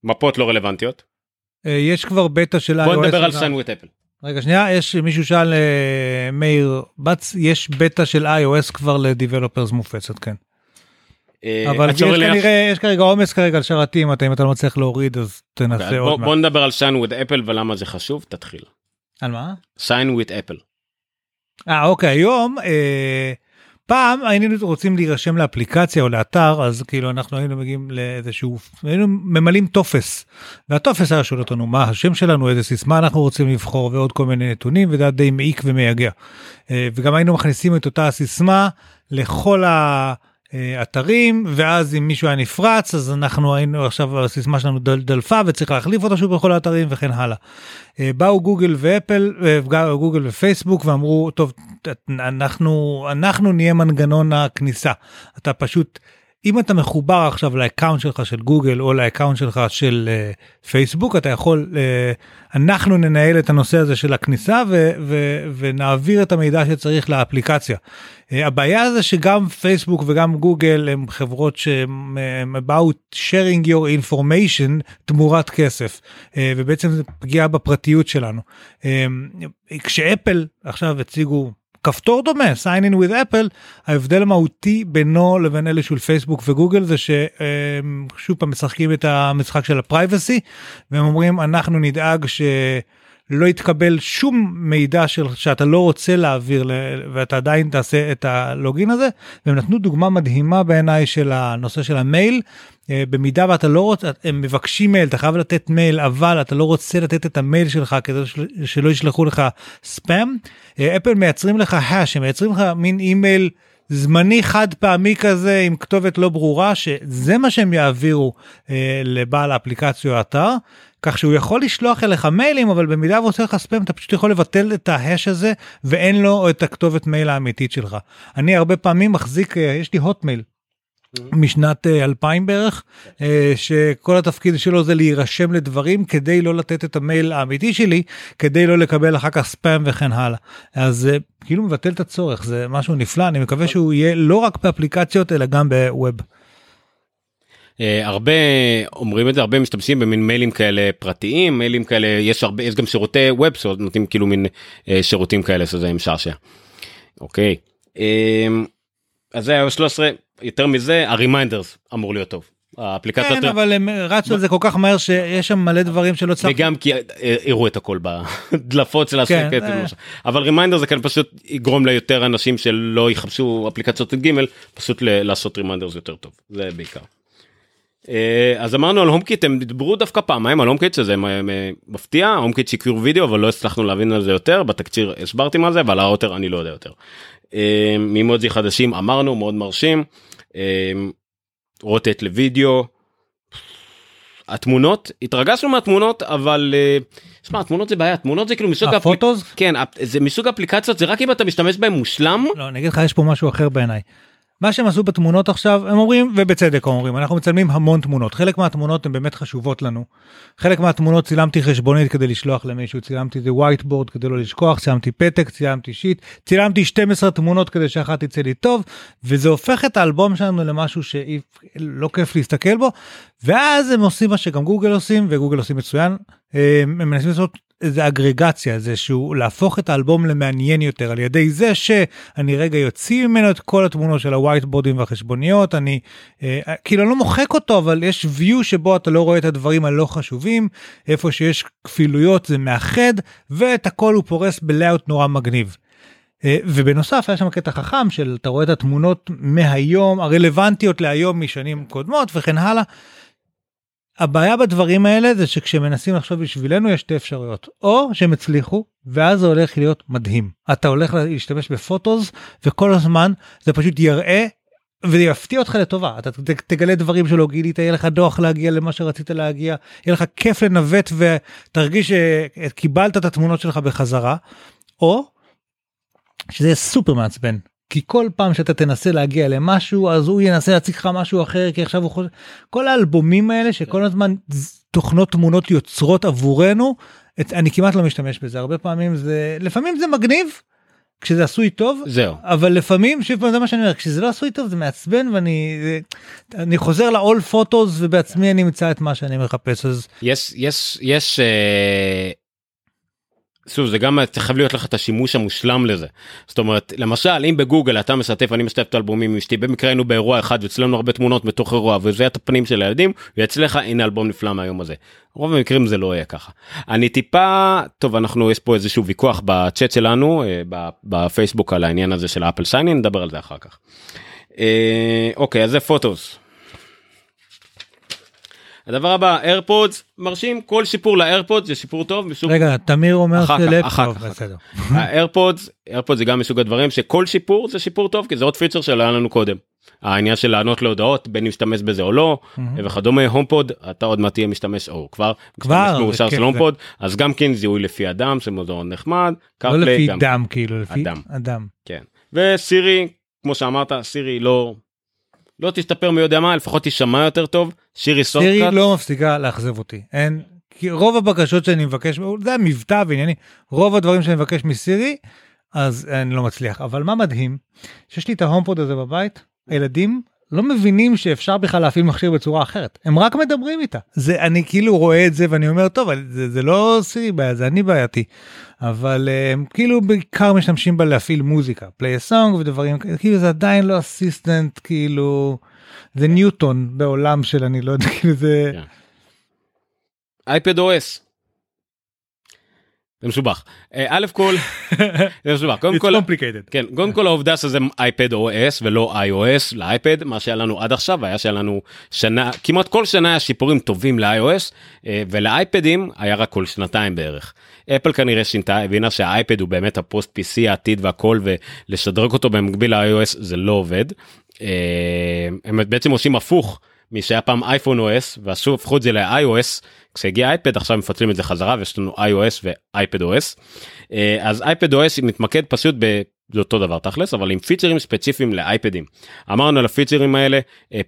מפות לא רלוונטיות. יש כבר בטא של iOS. בואו נדבר על Sign with Apple. רגע שנייה, יש מישהו שאל מאיר בץ, יש בטא של iOS כבר לדיבלופרס מופצת, כן. אבל יש כרגע עומס כרגע על שרתים, אם אתה לא מצליח להוריד, אז תנסה עוד מה. בוא נדבר על Sign with Apple ולמה זה חשוב, תתחיל. על מה? Sign with Apple. אוקיי, היום, פעם היינו רוצים להירשם לאפליקציה או לאתר, אז כאילו אנחנו היינו מגיעים לאיזשהו, היינו ממלאים טופס, והטופס היה שואל אותנו מה השם שלנו, איזה סיסמה אנחנו רוצים לבחור, ועוד כל מיני נתונים, וזה די מעיק ומייגע. וגם היינו מכניסים את אותה הסיסמה לכל אתרים, ואז אם מישהו היה נפרץ, אז אנחנו היינו, עכשיו הסיסמה שלנו דלפה, וצריך להחליף אותה שוב בכל האתרים, וכן הלאה. באו גוגל ואפל, גוגל ופייסבוק, ואמרו, טוב, אנחנו נהיה מנגנון הכניסה. אתה פשוט, אם אתה מחובר עכשיו לאקאונט שלך של גוגל, או לאקאונט שלך של פייסבוק, אתה יכול, אנחנו ננהל את הנושא הזה של הכניסה, ונעביר את המידע שצריך לאפליקציה. הבעיה זה שגם פייסבוק וגם גוגל, הם חברות שהם about sharing your information, תמורת כסף, ובעצם זה פגיעה בפרטיות שלנו. כשאפל עכשיו הציגו, כפתור דומה, sign in with Apple, ההבדל המהותי בינו לבין אלה של פייסבוק וגוגל, זה ששוב פעם משחקים את המשחק של הפרייבסי, והם אומרים, אנחנו נדאג שלא יתקבל שום מידע שאתה לא רוצה להעביר, ואתה עדיין תעשה את הלוגין הזה, והם נתנו דוגמה מדהימה בעיניי של הנושא של המייל, במידה ואתה לא רוצה, הם מבקשים מייל, אתה חייב לתת מייל, אבל אתה לא רוצה לתת את המייל שלך, כדי שלא ישלחו לך ספאם, אפל מייצרים לך hash, הם מייצרים לך מין אימייל זמני חד פעמי כזה, עם כתובת לא ברורה, שזה מה שהם יעבירו לבעל האפליקציה או האתר, כך שהוא יכול לשלוח אליך מיילים, אבל במידה ועושה לך ספאם, אתה פשוט יכול לבטל את ההש הזה, ואין לו את הכתובת מייל האמיתית שלך. אני הרבה פעמים מחזיק, יש לי הוטמייל, משנת 2000 בערך, שכל התפקיד שלו זה להירשם לדברים, כדי לא לתת את המייל האמיתי שלי, כדי לא לקבל אחר כך ספאם וכן הלאה. אז כאילו מבטל את הצורך, זה משהו נפלא, אני מקווה שהוא יהיה לא רק באפליקציות, אלא גם בווב. הרבה אומרים את זה, הרבה משתמשים במין מיילים כאלה פרטיים, מיילים כאלה, יש גם שירותי ווב, נותנים כאילו מין שירותים כאלה, שזה עם שעשע. אוקיי. אז זה היה 13... יותר מזה, הרימיינדרס אמור להיות טוב. האפליקציה... כן, אבל הם רצו על זה כל כך מהר, שיש שם מלא דברים שלא צריך... וגם כי הראו את הכל בדלפות של השקט. אבל רימיינדר זה כאן פשוט יגרום ליותר אנשים שלא יחפשו אפליקציות ג' פשוט לעשות רימיינדרס יותר טוב. זה בעיקר. אז אמרנו על HomeKit, הם דיברו דווקא פעמיים על HomeKit, שזה מפתיע, HomeKit שיקור וידאו, אבל לא הצלחנו להבין על זה יותר, בתקציר הסברתי מה זה, אבל האותר אני לא יודע יותר. מימוג'י חדשים אמרנו, מאוד מרשים, רוטט לוידאו, התמונות, התרגשנו מהתמונות, אבל, שמה, התמונות זה בעיה, התמונות זה כאילו מסוג הפוטוז? כן, זה מסוג אפליקציות, זה רק אם אתה משתמש בהם מושלם? לא, אני אגיד לך, יש פה משהו אחר בעיניי. מה שהם עשו בתמונות עכשיו, הם אומרים, ובצדק אומרים, אנחנו מצלמים המון תמונות, חלק מהתמונות הן באמת חשובות לנו, חלק מהתמונות צילמתי חשבונית כדי לשלוח למישהו, צילמתי זה whiteboard כדי לא לשכוח, צילמתי פתק, צילמתי שיט, צילמתי 12 תמונות כדי שאחת יצא לי טוב, וזה הופך את האלבום שלנו למשהו שלא כיף להסתכל בו, ואז הם עושים מה שגם גוגל עושים, וגוגל עושים מצוין, הם מנסים לעשות, זה אגרגציה, זה שהוא להפוך את האלבום למעניין יותר, על ידי זה שאני רגע יוציא ממנו את כל התמונות של הווייטבורדים והחשבוניות, אני כאילו לא מוחק אותו, אבל יש view שבו אתה לא רואה את הדברים הלא חשובים, איפה שיש כפילויות זה מאחד, ואת הכל הוא פורס בלייאאוט נורא מגניב. ובנוסף היה שם קטע חכם של אתה רואה את התמונות מהיום, הרלוונטיות להיום משנים קודמות וכן הלאה, הבעיה בדברים האלה זה שכשמנסים לחשוב בשבילנו יש שתי אפשרויות, או שהם הצליחו, ואז זה הולך להיות מדהים. אתה הולך להשתמש בפוטוז, וכל הזמן זה פשוט יראה, וזה יפתיע אותך לטובה. אתה תגלה דברים שלא גילית, יהיה לך דוח להגיע למה שרצית להגיע, יהיה לך כיף לנווט, ותרגיש שקיבלת את התמונות שלך בחזרה, או שזה יהיה סופר מעצבן. כי כל פעם שאתה תנסה להגיע למשהו, אז הוא ינסה להציג לך משהו אחר, כי עכשיו הוא חושב, כל האלבומים האלה, שכל הזמן תוכנות תמונות יוצרות עבורנו, אני כמעט לא משתמש בזה, הרבה פעמים זה, לפעמים זה מגניב, כשזה עשוי טוב, זהו. אבל לפעמים, שוב פעם זה מה שאני אומר, כשזה לא עשוי טוב זה מעצבן, ואני חוזר לאול פוטוס, ובעצמי אני אמצא את מה שאני מחפש, אז... יש... סוף, זה גם חייב להיות לך את השימוש המושלם לזה. זאת אומרת, למשל, אם בגוגל אתה משתף, אני משתף את האלבומים עם אשתי, במקרה היינו באירוע אחד, וצילמנו הרבה תמונות מתוך אירוע, וזה את הפנים של הילדים, ויצליח, הנה אלבום נפלא מהיום הזה. רוב המקרים זה לא יהיה ככה. אני טיפה, טוב, יש פה איזשהו ויכוח בצ'אט שלנו, בפייסבוק על העניין הזה של האפל סייני, נדבר על זה אחר כך. אוקיי, אז זה פוטוס. הדבר הבא, AirPods, מרשים, כל שיפור ל-AirPods זה שיפור טוב. רגע, תמיר אומר שלאפטופ. ה-AirPods, AirPods זה גם מסוג הדברים שכל שיפור זה שיפור טוב, כי זה עוד פיצ'ר שלא היה לנו קודם. העניין של לענות להודעות, בין אם משתמש בזה או לא, וכדומה. הומפוד, אתה עוד מעט תהיה משתמש, או כבר, משתמש מאושר של הומפוד, אז גם כן זיהוי לפי אדם, זה מוזיאון נחמד, לא לפי דם, כאילו, לפי אדם. כן, וסירי, כמו שאמרת, סירי לא תשתפר מי יודע מה, לפחות תשמע יותר טוב, שירי סופקאט. סירי לא מפסיקה להחזב אותי, כי רוב הבקשות שאני מבקש, זה המבטא וענייני, רוב הדברים שאני מבקש מסירי, אז אני לא מצליח. אבל מה מדהים? שיש לי את ההומפוד הזה בבית, הילדים לא מבינים שאפשר בכלל להפעיל מכשיר בצורה אחרת. הם רק מדברים איתה. זה, אני כאילו רואה את זה ואני אומר, טוב, זה לא סירי בעיה, זה אני בעייתי. אבל הם כאילו בעיקר משתמשים בה להפעיל מוזיקה, play a song ודברים, כאילו זה עדיין לא אסיסטנט, כאילו זה ניוטון בעולם של אני לא יודע, כאילו זה... iPadOS. זה משובח. א' כל, זה משובח. It's complicated. כן, קודם כל העובדה שזה iPadOS ולא iOS לאייפד, מה שהיה לנו עד עכשיו, היה שהיה לנו שנה, כמעט כל שנה היה שיפורים טובים ל-iOS, ולאייפדים היה רק כל שנתיים בערך. אפל כנראה שינתה, הבינה שהאייפד הוא באמת הפוסט-PC העתיד והכל, ולשדרג אותו במקביל ל-iOS זה לא עובד. הם בעצם עושים הפוך, מי שהיה פעם אייפון OS, ועשו הפכו את זה ל-iOS, כשהגיע אייפד, עכשיו מפצלים את זה חזרה, ויש לנו iOS ואייפד OS, אז אייפד OS מתמקד פשוט באותו דבר תכלס, אבל עם פיצ'רים ספציפיים לאייפדים. אמרנו על הפיצ'רים האלה,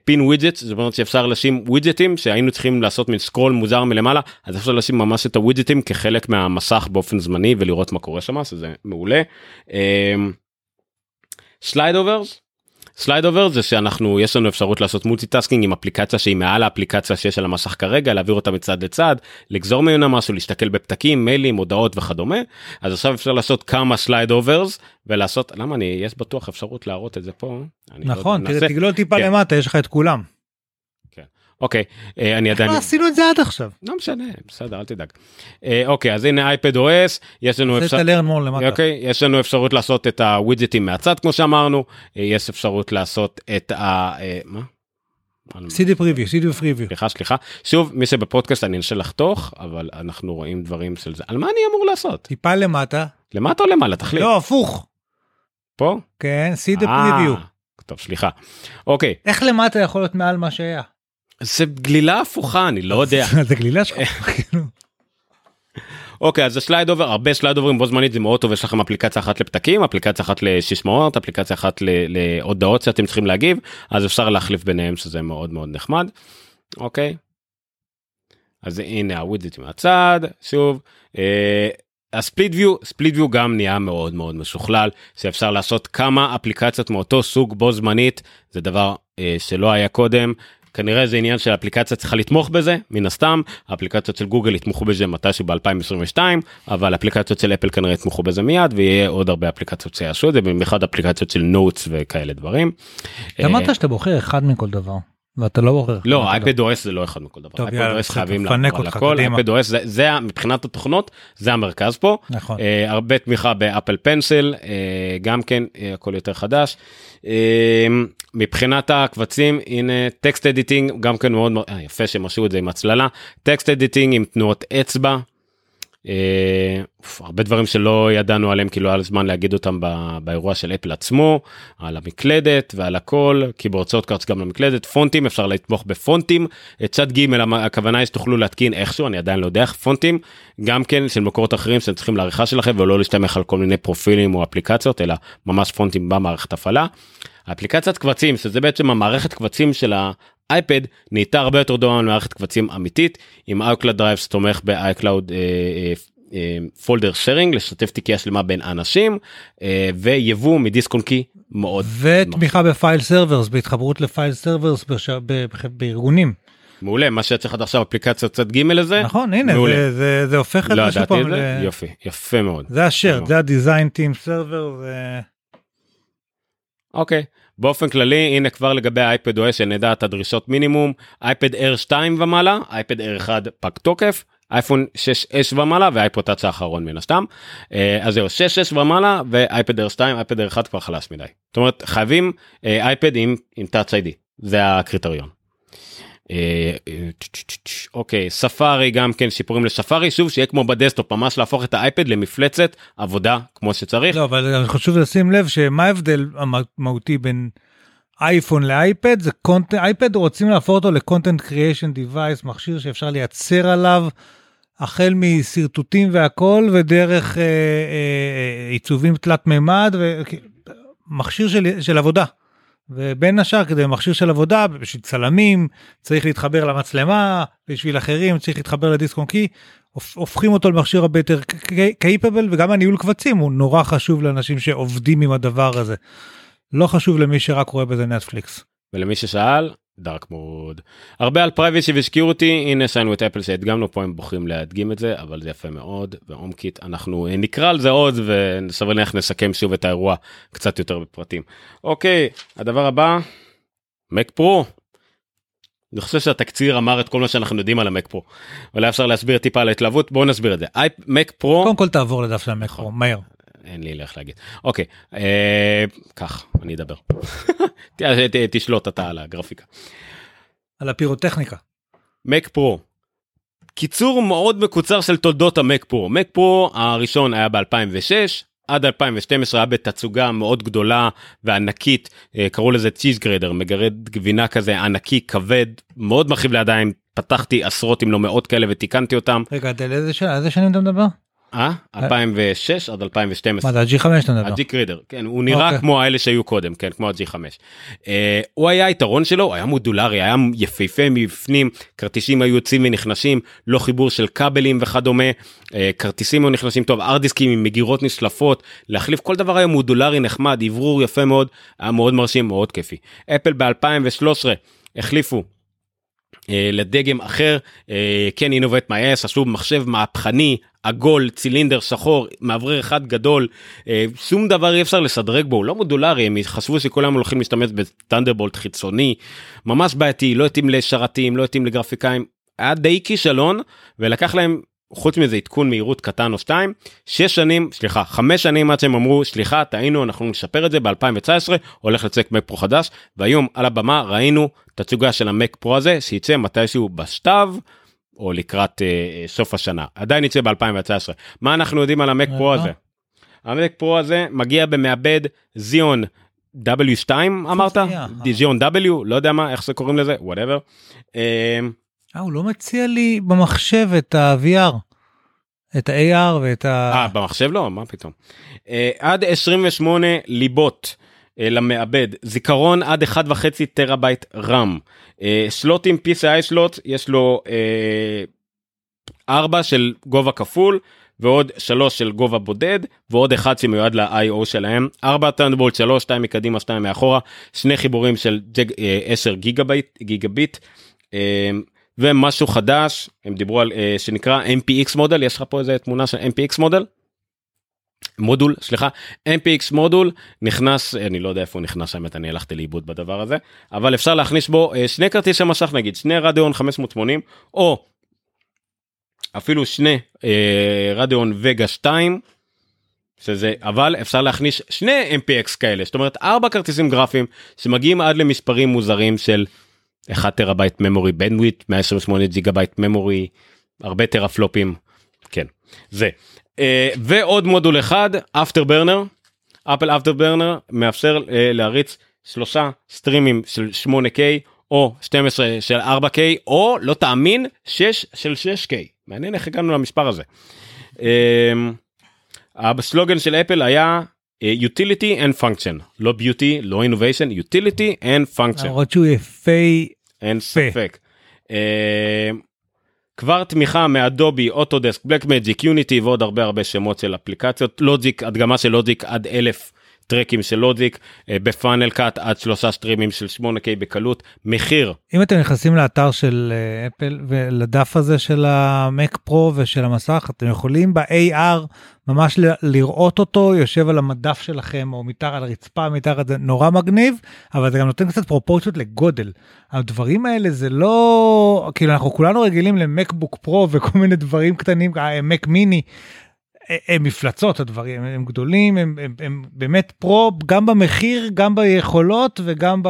פין ווידג'ט, זאת אומרת שאפשר לשים ווידג'טים, שהיינו צריכים לעשות מן סקרול מוזר מלמעלה, אז אפשר לשים ממש את הווידג'טים, כחלק מהמסך באופן זמני, ולראות מה קורה שם, אז זה מעולה. סלייד אוברס, סלייד אובר זה שאנחנו, יש לנו אפשרות לעשות מולטיטאסקינג עם אפליקציה שהיא מעל האפליקציה שיש על המסך כרגע, להעביר אותה מצד לצד, לגזור ממנה משהו, להסתכל בפתקים, מיילים, הודעות וכדומה, אז עכשיו אפשר לעשות כמה סלייד אוברס, ולעשות, למה אני, יש בטוח אפשרות להראות את זה פה? נכון, תגלול טיפה למטה, יש לך את כולם. כן. אוקיי, אני עדיין... כבר עשינו את זה עד עכשיו. לא משנה, בסדר, אל תדאג. אוקיי, אז הנה iPadOS, יש לנו אפשרות... זה תלרן מול למטה. אוקיי, יש לנו אפשרות לעשות את הווידג'טים מהצד, כמו שאמרנו, יש אפשרות לעשות את ה... מה? CD preview. סליחה. שוב, מי שבפודקאסט אני אנסה לחתוך, אבל אנחנו רואים דברים של זה. על מה אני אמור לעשות? טיפה למטה. למטה או למעלה, תחליט? לא, הפוך. פה? כן, CD preview. טוב, סליחה. אוקיי. איך למטה יכול להיות מעל מה שהיה? זה גלילה הפוכה, אני לא יודע. זה גלילה שחוכה, כאילו. אוקיי, אז זה סלייד אובר, הרבה סלייד אוברים בו זמנית, זה מאוד טוב, יש לכם אפליקציה אחת לפתקים, אפליקציה אחת לשישמעות, אפליקציה אחת להודעות שאתם צריכים להגיב, אז אפשר להחליף ביניהם, שזה מאוד מאוד נחמד. אוקיי. אז הנה, הווידג'ט מהצד, שוב. הספליט ויו גם נהיה מאוד מאוד משוכלל, שאפשר לעשות כמה אפליקציות מאותו סוג בו זמנית, זה דבר שלא היה קודם. כנראה זה עניין של האפליקציה צריכה לתמוך בזה, מן הסתם, האפליקציות של גוגל יתמוכו בזה מתישהו ב-2022, אבל האפליקציות של אפל כנראה יתמוכו בזה מיד, ויהיה עוד הרבה אפליקציות שיעשו את זה, במיוחד אפליקציות של נוטס וכאלה דברים. אמרת שאתה בוחר אחד מכל דבר, ואתה לא בוחר. לא, iPadOS זה לא אחד מכל דבר. iPadOS חייבים לעבור לכל, iPadOS זה מבחינת התוכנות, זה המרכז פה. נכון. הרבה תמיכה באפל פנסיל, גם כן, הכל יותר חדש. מבחינת הקבצים, הנה, טקסט אדיטינג, גם כן מאוד, יפה שמשהו את זה עם הצללה, טקסט אדיטינג עם תנועות אצבע, הרבה דברים שלא ידענו עליהם, כי לא היה זמן להגיד אותם באירוע של אפל עצמו, על המקלדת ועל הכל, כי בהוצאות קרץ גם למקלדת, פונטים, אפשר לתמוך בפונטים, צד ג' הכוונה היא שתוכלו להתקין איכשהו, אני עדיין לא יודע, פונטים, גם כן של מקורות אחרים שאתם צריכים לעריכה שלכם, ולא להשתמך על כל מיני פרופילים או אפליקציות, אלא ממש פונטים במערכת הפעלה. האפליקציית קבצים, שזה בעצם המערכת קבצים של האייפד, נהייתה הרבה יותר דומה למערכת קבצים אמיתית, עם iCloud Drive תומך ב-iCloud פולדר שרינג, לשתף תיקייה שלמה בין אנשים, ויבוא מדיסק און קי מאוד. ותמיכה בפייל סרברס, בהתחברות לפייל סרברס בארגונים. מעולה, מה שצריך עד עכשיו אפליקציה צד ג' לזה. נכון, הנה, זה הופך את משהו פעם. יופי, יפה מאוד. זה השאר, זה הדיזיין טים סרבר, אוקיי, באופן כללי, הנה כבר לגבי iPadOS, שנדע את הדרישות מינימום, iPad Air 2 ומעלה, iPad Air 1 פג תוקף, אייפון 6S ומעלה, ואייפוד טאץ' האחרון מן הסתם, אז זהו, 6S ומעלה, ואייפד Air 2, iPad Air 1 כבר חלש מדי. זאת אומרת, חייבים אייפד עם Touch ID, זה הקריטריון. אוקיי, ספארי גם כן, שיפורים לשפארי, שוב שיהיה כמו בדסטופ, ממש להפוך את האייפד למפלצת עבודה כמו שצריך. לא, אבל חשוב לשים לב שמה ההבדל המהותי בין אייפון לאייפד, זה אייפד רוצים להפוך אותו לקונטנט קריאיישן דיווייס, מכשיר שאפשר לייצר עליו, החל מסרטוטים והכל, ודרך עיצובים תלת ממד, מכשיר של עבודה. ובין השאר, כדי מכשיר של עבודה, בשביל צלמים, צריך להתחבר למצלמה, בשביל אחרים, צריך להתחבר לדיסק און קי, הופכים אותו למכשיר הרבה יותר capable, וגם הניהול קבצים, הוא נורא חשוב לאנשים שעובדים עם הדבר הזה. לא חשוב למי שרק רואה בזה נטפליקס. ולמי ששאל, דארק מוד. הרבה על פרייבסי ושקיוריטי, הנה שיינו את אפל שהדגמנו פה, הם בוחרים להדגים את זה, אבל זה יפה מאוד, והומקיט, אנחנו נקרא על זה עוד, ושווה לך נסכם שוב את האירוע, קצת יותר בפרטים. אוקיי, הדבר הבא, Mac Pro. אני חושב שהתקציר אמר את כל מה שאנחנו יודעים על המק פרו, ואולי אפשר להסביר טיפה על ההתלהבות, בואו נסביר את זה. מק פרו... קודם כל תעבור לדף של המק פרו, מהר. אין לי לך להגיד. אוקיי, כך, אני אדבר. תשלוט אתה על הגרפיקה. על הפירוטכניקה. מק פרו. קיצור מאוד מקוצר של תולדות המק פרו. מק פרו הראשון היה ב-2006, עד 2012 היה בתצוגה מאוד גדולה וענקית, קראו לזה צ'יז גריידר, מגרד גבינה כזה ענקי, כבד, מאוד מרחיב לידיים, פתחתי עשרות אם לא מאות כאלה ותיקנתי אותם. רגע, איזה שנים אתה מדבר? 2006 עד 2012. מה, זה ה-G5 אתה מדבר? ה-G גריידר, כן, הוא נראה כמו האלה שהיו קודם, כן, כמו ה-G5. הוא היה היתרון שלו, הוא היה מודולרי, היה יפיפה מבפנים, כרטיסים היו יוצאים ונכנסים, לא חיבור של כבלים וכדומה, כרטיסים היו נכנסים טוב, ארדיסקים עם מגירות נשלפות, להחליף כל דבר היה מודולרי נחמד, עברור יפה מאוד, היה מאוד מרשים, מאוד כיפי. אפל ב-2013 החליפו לדגם אחר, כן, Innovate MyS, עשו מחשב מהפכני, עגול, צילינדר, שחור, מעברר אחד גדול, שום דבר אי אפשר לסדרג בו, הוא לא מודולרי, הם חשבו שכולם הולכים להשתמש בטנדרבולט חיצוני, ממש בעייתי, לא התאים לשרתים, לא התאים לגרפיקאים, היה די כישלון, ולקח להם, חוץ מזה עדכון מהירות קטן או 2, 5 שנים עד שהם אמרו, סליחה, טעינו, אנחנו נשפר את זה, ב-2019 הולך לצאת מק פרו חדש, והיום על הבמה ראינו תצוגה של המק פרו הזה, שיצא מתישהו בשתיו, או לקראת סוף השנה, עדיין יצא ב-2019. מה אנחנו יודעים על המק פרו הזה? המק פרו הזה מגיע במעבד Xeon W2, אמרת? Xeon W, לא יודע מה, איך זה קוראים לזה, whatever. הוא לא מציע לי במחשב את ה-VR, את ה-AR ואת ה... במחשב לא, מה פתאום. עד 28 ליבות למעבד, זיכרון עד 1.5 טראבייט רם, שלוטים PCI שלוט, יש לו 4 של גובה כפול, ועוד 3 של גובה בודד, ועוד 1 שמיועד ל-IO שלהם, 4 Thunderbolt 3, 2 מקדימה, 2 מאחורה, 2 חיבורים של 10 גיגה ביט, ומשהו חדש, הם דיברו על, שנקרא MPX מודל, יש לך פה איזה תמונה של MPX מודל? מודול, סליחה, MPX מודול נכנס, אני לא יודע איפה הוא נכנס, האמת אני הלכתי לאיבוד בדבר הזה, אבל אפשר להכניס בו 2 כרטיסי משך נגיד, 2 רדיון 580, או אפילו 2 רדיון וגה 2, שזה, אבל אפשר להכניס 2 MPX כאלה, זאת אומרת 4 כרטיסים גרפיים, שמגיעים עד למספרים מוזרים של 1 טראבייט ממורי בנדוויט, 128 ג'יגאבייט ממורי, הרבה טראפלופים, כן, זה. ועוד מודול אחד, Afterburner, אפל Afterburner, מאפשר להריץ 3 סטרימים של 8K, או 12 של 4K, או, לא תאמין, 6 של 6K. מעניין איך הגענו למספר הזה. הסלוגן של אפל היה... utility and function, לא beauty, לא innovation, utility and function. למרות שהוא יפי אין ספק. כבר תמיכה מאדובי, אוטודסק, בלקמג'יק, יוניטי ועוד הרבה הרבה שמות של אפליקציות, לוג'יק, הדגמה של לוג'יק עד 1000 טרקים של לוג'יק, בפאנל קאט עד 3 סטרימים של 8K בקלות, מחיר. אם אתם נכנסים לאתר של אפל ולדף הזה של המק פרו ושל המסך, אתם יכולים ב-AR ממש לראות אותו, יושב על המדף שלכם או מתחת על הרצפה, מתחת, זה נורא מגניב, אבל זה גם נותן קצת פרופורציות לגודל. הדברים האלה זה לא, כאילו אנחנו כולנו רגילים למקבוק פרו וכל מיני דברים קטנים, מק מיני, הם מפלצות הדברים, הם גדולים, הם באמת פרו, גם במחיר, גם ביכולות, וגם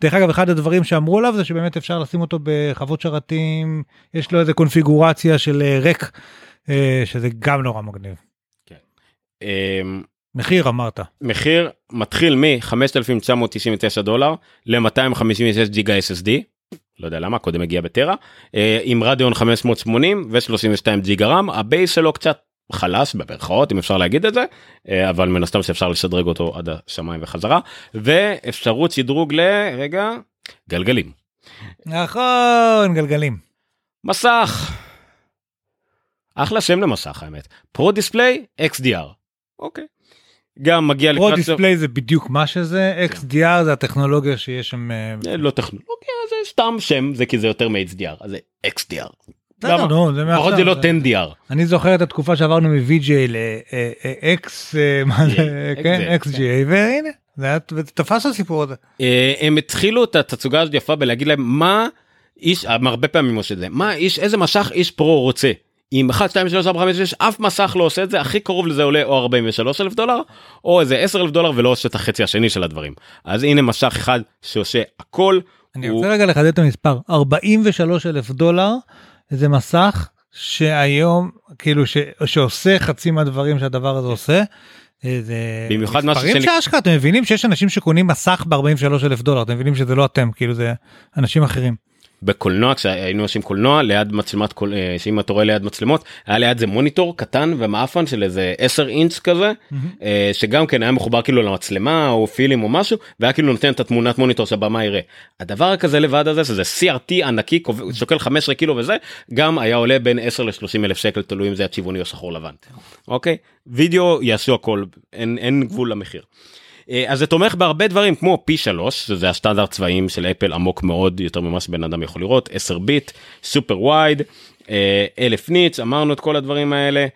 דרך אגב, אחד הדברים שאמרו עליו, זה שבאמת אפשר לשים אותו בחוות שרתים, יש לו איזה קונפיגורציה של ריק, שזה גם נורא מגניב. כן. מחיר אמרת. מחיר מתחיל מ-$5,999 דולר ל-256 ג'יגה SSD, לא יודע למה, קודם הגיע בטרה, עם רדיון 580 ו-32 ג'יגה רם, הבייס שלו קצת חלש, בברכאות, אם אפשר להגיד את זה, אבל מן הסתם שאפשר לשדרג אותו עד השמיים וחזרה, ואפשרות שדרוג לרגע, גלגלים. נכון, גלגלים. מסך. אחלה שם למסך, האמת. Pro Display XDR. אוקיי. גם מגיע לקראת... Pro Display זה בדיוק מה שזה, XDR זה הטכנולוגיה שיש שם... לא טכנולוגיה, זה סתם שם, זה כי זה יותר מ-HDR, אז זה XDR. פחות זה לא 10DR. אני זוכר את התקופה שעברנו מ-VGA ל-X, מה זה, כן, XGA, והנה, זה תפס הסיפור הזה. הם התחילו את התצוגה הזאת יפה בלהגיד להם, מה איש, הרבה פעמים עושה את זה, מה איש, איזה משך איש פרו רוצה? עם 1, 2, 3, 4, 5, 6, אף מסך לא עושה את זה, הכי קרוב לזה עולה או $43,000, או איזה $10,000 ולא עושה את החצי השני של הדברים. אז הנה משך אחד שעושה הכל. אני רוצה רגע לחדד את המספר, $43,000, זה מסך שהיום, כאילו שעושה חצי מהדברים שהדבר הזה עושה, זה מספרים שאשכרה, אתם מבינים שיש אנשים שקונים מסך $43,000, אתם מבינים שזה לא אתם, כאילו זה אנשים אחרים. בקולנוע, כשהיינו עושים קולנוע, ליד מצלמת, שאם אתה רואה ליד מצלמות, היה ליד זה מוניטור קטן ומאפן של איזה 10 אינץ' כזה, שגם כן היה מחובר כאילו למצלמה, או פילים או משהו, והיה כאילו נותן את התמונת מוניטור שהבמה יראה. הדבר כזה לבד הזה, שזה CRT ענקי, שוקל 15 קילו וזה, גם היה עולה בין 10 ל-30 אלף שקל, תלוי אם זה הצבעוני או שחור לבן. אוקיי? וידאו יעשו הכל, אין גבול למחיר. אז זה תומך בהרבה דברים, כמו P3, שזה הסטנדרט צבעים של אפל עמוק מאוד, יותר ממה שבן אדם יכול לראות, 10 ביט, סופר ווייד, 1000 ניטס, אמרנו את כל הדברים האלה.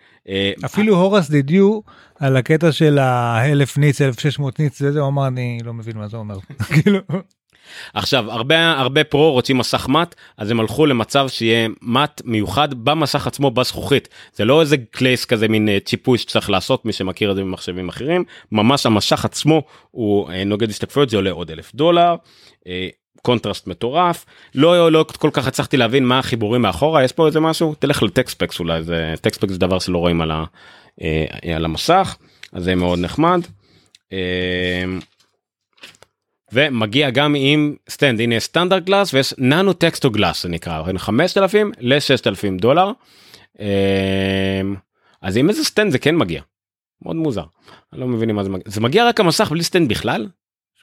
אפילו הורס דידיו, על הקטע של ה-1000 ניטס, 1600 ניטס, זה הוא אמר, אני לא מבין מה זה אומר. עכשיו, הרבה פרו רוצים מסך מט, אז הם הלכו למצב שיהיה מט מיוחד במסך עצמו, בזכוכית. זה לא איזה קלייס כזה, מין צ'יפוי שצריך לעשות, מי שמכיר את זה במחשבים אחרים. ממש המשך עצמו הוא נוגד השתקפויות, זה עולה עוד $1,000, קונטרסט מטורף. לא כל כך הצלחתי להבין מה החיבורים מאחורה, יש פה איזה משהו? תלך לטקספקס אולי, טקספקס זה דבר שלא רואים על המסך, אז זה מאוד נחמד. ומגיע גם עם סטנד, הנה סטנדרט גלאס, ויש ננו טקסטו גלאס, זה נקרא, בין $5,000 ל-$6,000, אז עם איזה סטנד זה כן מגיע, מאוד מוזר, אני לא מבין מה זה מגיע, זה מגיע רק המסך בלי סטנד בכלל?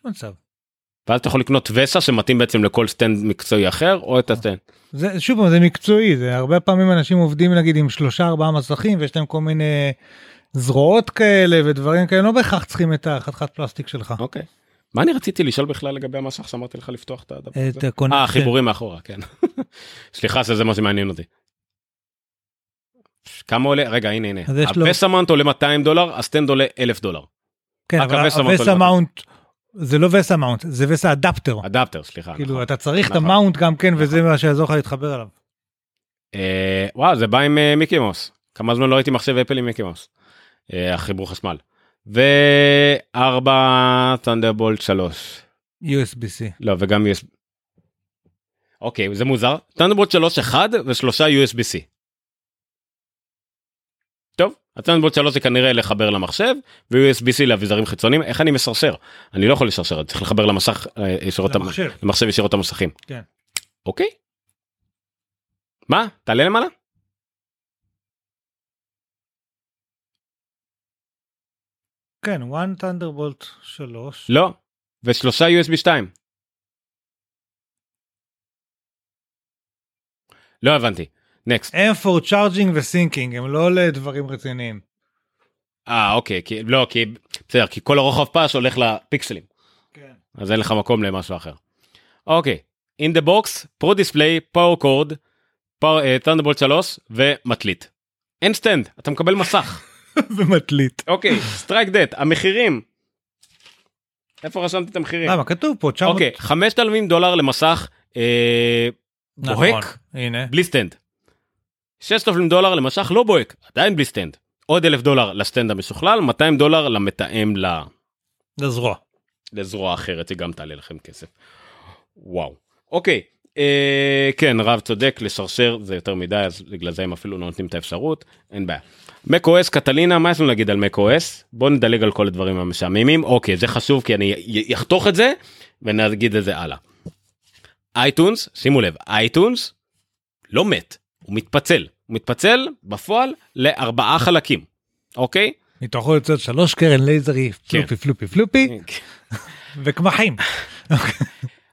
שום מצב. ואז אתה יכול לקנות וסה שמתאים בעצם לכל סטנד מקצועי אחר, או את הסטנד. שוב, זה מקצועי, זה הרבה פעמים אנשים עובדים, נגיד, עם 3-4 מסכים, ויש להם כל מיני זרועות כאלה, ודברים כאלה, לא בהכרח צריכים את החתיכת פלסטיק שלך. אוקיי. מה אני רציתי לשאול בכלל לגבי המסך, שאמרתי לך לפתוח את הדבר הזה? החיבורים מאחורה, כן. סליחה, זה מה שמעניין אותי. כמה עולה? רגע, הנה. הווסמאונט עולה $200, הסטנד עולה $1,000. כן, אבל הווסמאונט, זה לא ווסמאונט, זה ווס אדפטר. אדפטר, סליחה. כאילו, אתה צריך את המאונט גם כן, וזה מה שיעזור לך להתחבר עליו. וואו, זה בא עם מיקי מאוס. כמה זמן לא ראיתי מחשב אפל עם מיקי מאוס. החיבור חשמל. ו4 Thunderbolt 3 USB-C, לא, וגם USB, אוקיי, זה מוזר, Thunderbolt 3 1 ו3 USB-C. טוב, Thunderbolt 3 זה כנראה לחבר למחשב, ו-USB-C לאביזרים חיצוניים. איך אני מסרשר? אני לא יכול לשרשר, צריך לחבר למסך, למחשב ישירות המסכים. כן. אוקיי. מה? תעלה למעלה? כן, one Thunderbolt 3. לא, ו3 USB 2. לא הבנתי. Next. הם for charging ו-syncing, הם לא לדברים רציניים. אוקיי, לא, בסדר, כי כל הרוחב פס הולך לפיקסלים. כן. אז אין לך מקום למשהו אחר. אוקיי, in the box, Pro Display, Power Cord, Thunderbolt 3 ומתליט. אין סטנד, אתה מקבל מסך. ומתליט. אוקיי, סטרייק דט, המחירים. איפה רשמתי את המחירים? למה, כתוב פה, אוקיי, $5,000 למסך בוהק, בלי סטנד. $6,000 למשך לא בוהק, עדיין בלי סטנד. עוד $1,000 לסטנד המשוכלל, $200 למתאם לזרוע. לזרוע אחרת, היא גם תעלה לכם כסף. וואו. אוקיי, כן, רב צודק, לשרשר זה יותר מדי, אז בגלל זה הם אפילו לא נותנים את האפשרות, אין בעיה. macOS, קטלינה, מה יש לנו להגיד על macOS? בואו נדלג על כל הדברים המשעממים, אוקיי, זה חשוב, כי אני אחתוך את זה, ונגיד את זה הלאה. אייטונס, שימו לב, אייטונס לא מת, הוא מתפצל. הוא מתפצל בפועל לארבעה חלקים, אוקיי? מתוכו יוצאות 3 קרן לייזרי, פלופי, פלופי, פלופי, וכמחים.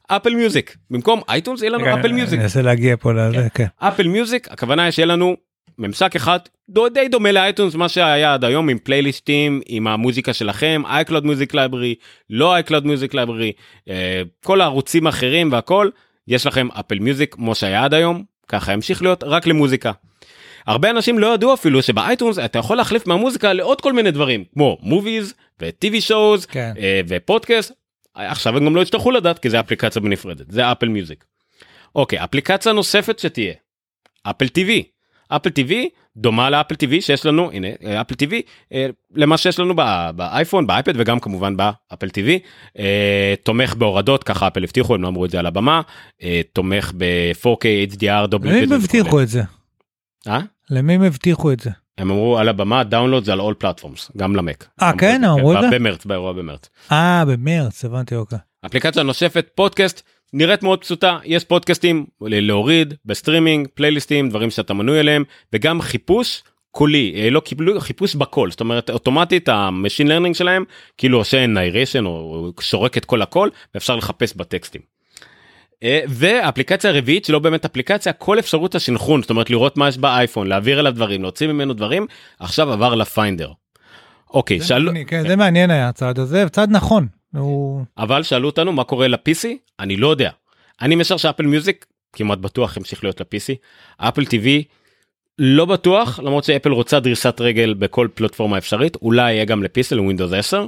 אפל מיוזיק, במקום אייטונס יהיה לנו אפל מיוזיק. אני אעשה להגיע פה לזה, כן. אפל מיוזיק, הכוונה היא שיהיה לנו ממשק אחד, די דומה לאייטונס, מה שהיה עד היום עם פלייליסטים, עם המוזיקה שלכם, iCloud Music Library, לא iCloud Music Library, כל הערוצים האחרים והכל, יש לכם אפל מיוזיק, כמו שהיה עד היום, ככה ימשיך להיות רק למוזיקה. הרבה אנשים לא ידעו אפילו שבאייטונס אתה יכול להחליף מהמוזיקה לעוד כל מיני דברים, כמו movies וTV shows ופודקאסט. עכשיו הם גם לא יצטרכו לדעת, כי זה אפליקציה בנפרדת, זה אפל מיוזיק. אוקיי, אפליקציה נוספת שתהיה, אפל TV. אפל TV דומה לאפל TV שיש לנו, הנה, אפל TV, למה שיש לנו באייפון, באייפד, וגם כמובן באפל TV, תומך בהורדות, ככה אפל הבטיחו, הם לא אמרו את זה על הבמה, תומך ב-4K, HDR, הם הבטיחו את זה. למי הם הבטיחו את זה? הם אמרו על הבמה, דאונלוד זה על all platforms, גם למק. כן, אמרו את זה? במרץ, באירוע במרץ. במרץ, הבנתי, אוקיי. אפליקציה נוספת, פודקאסט, נראית מאוד פשוטה, יש פודקאסטים להוריד, בסטרימינג, פלייליסטים, דברים שאתה מנוי אליהם, וגם חיפוש קולי, לא קיבלו חיפוש בקול, זאת אומרת, אוטומטית, המשין לרנינג שלהם, כאילו עושה נייריישן, או שורק את כל הקול, ואפשר לחפש בטקסטים. ואפליקציה רביעית, שלא באמת אפליקציה, כל אפשרות השנחון, זאת אומרת, לראות מה יש באייפון, להעביר אליו דברים, להוציא ממנו דברים, עכשיו עבר לפיינדר. אוקיי, זה מעניין היה הצעד הזה, צעד נכון. אבל שאלו אותנו מה קורה ל-PC, אני לא יודע. אני משער שאפל מיוזיק, כמעט בטוח, המשיך להיות ל-PC. אפל TV, לא בטוח, למרות שאפל רוצה דריסת רגל בכל פלטפורמה אפשרית, אולי יהיה גם ל-PC, ל-Windows 10.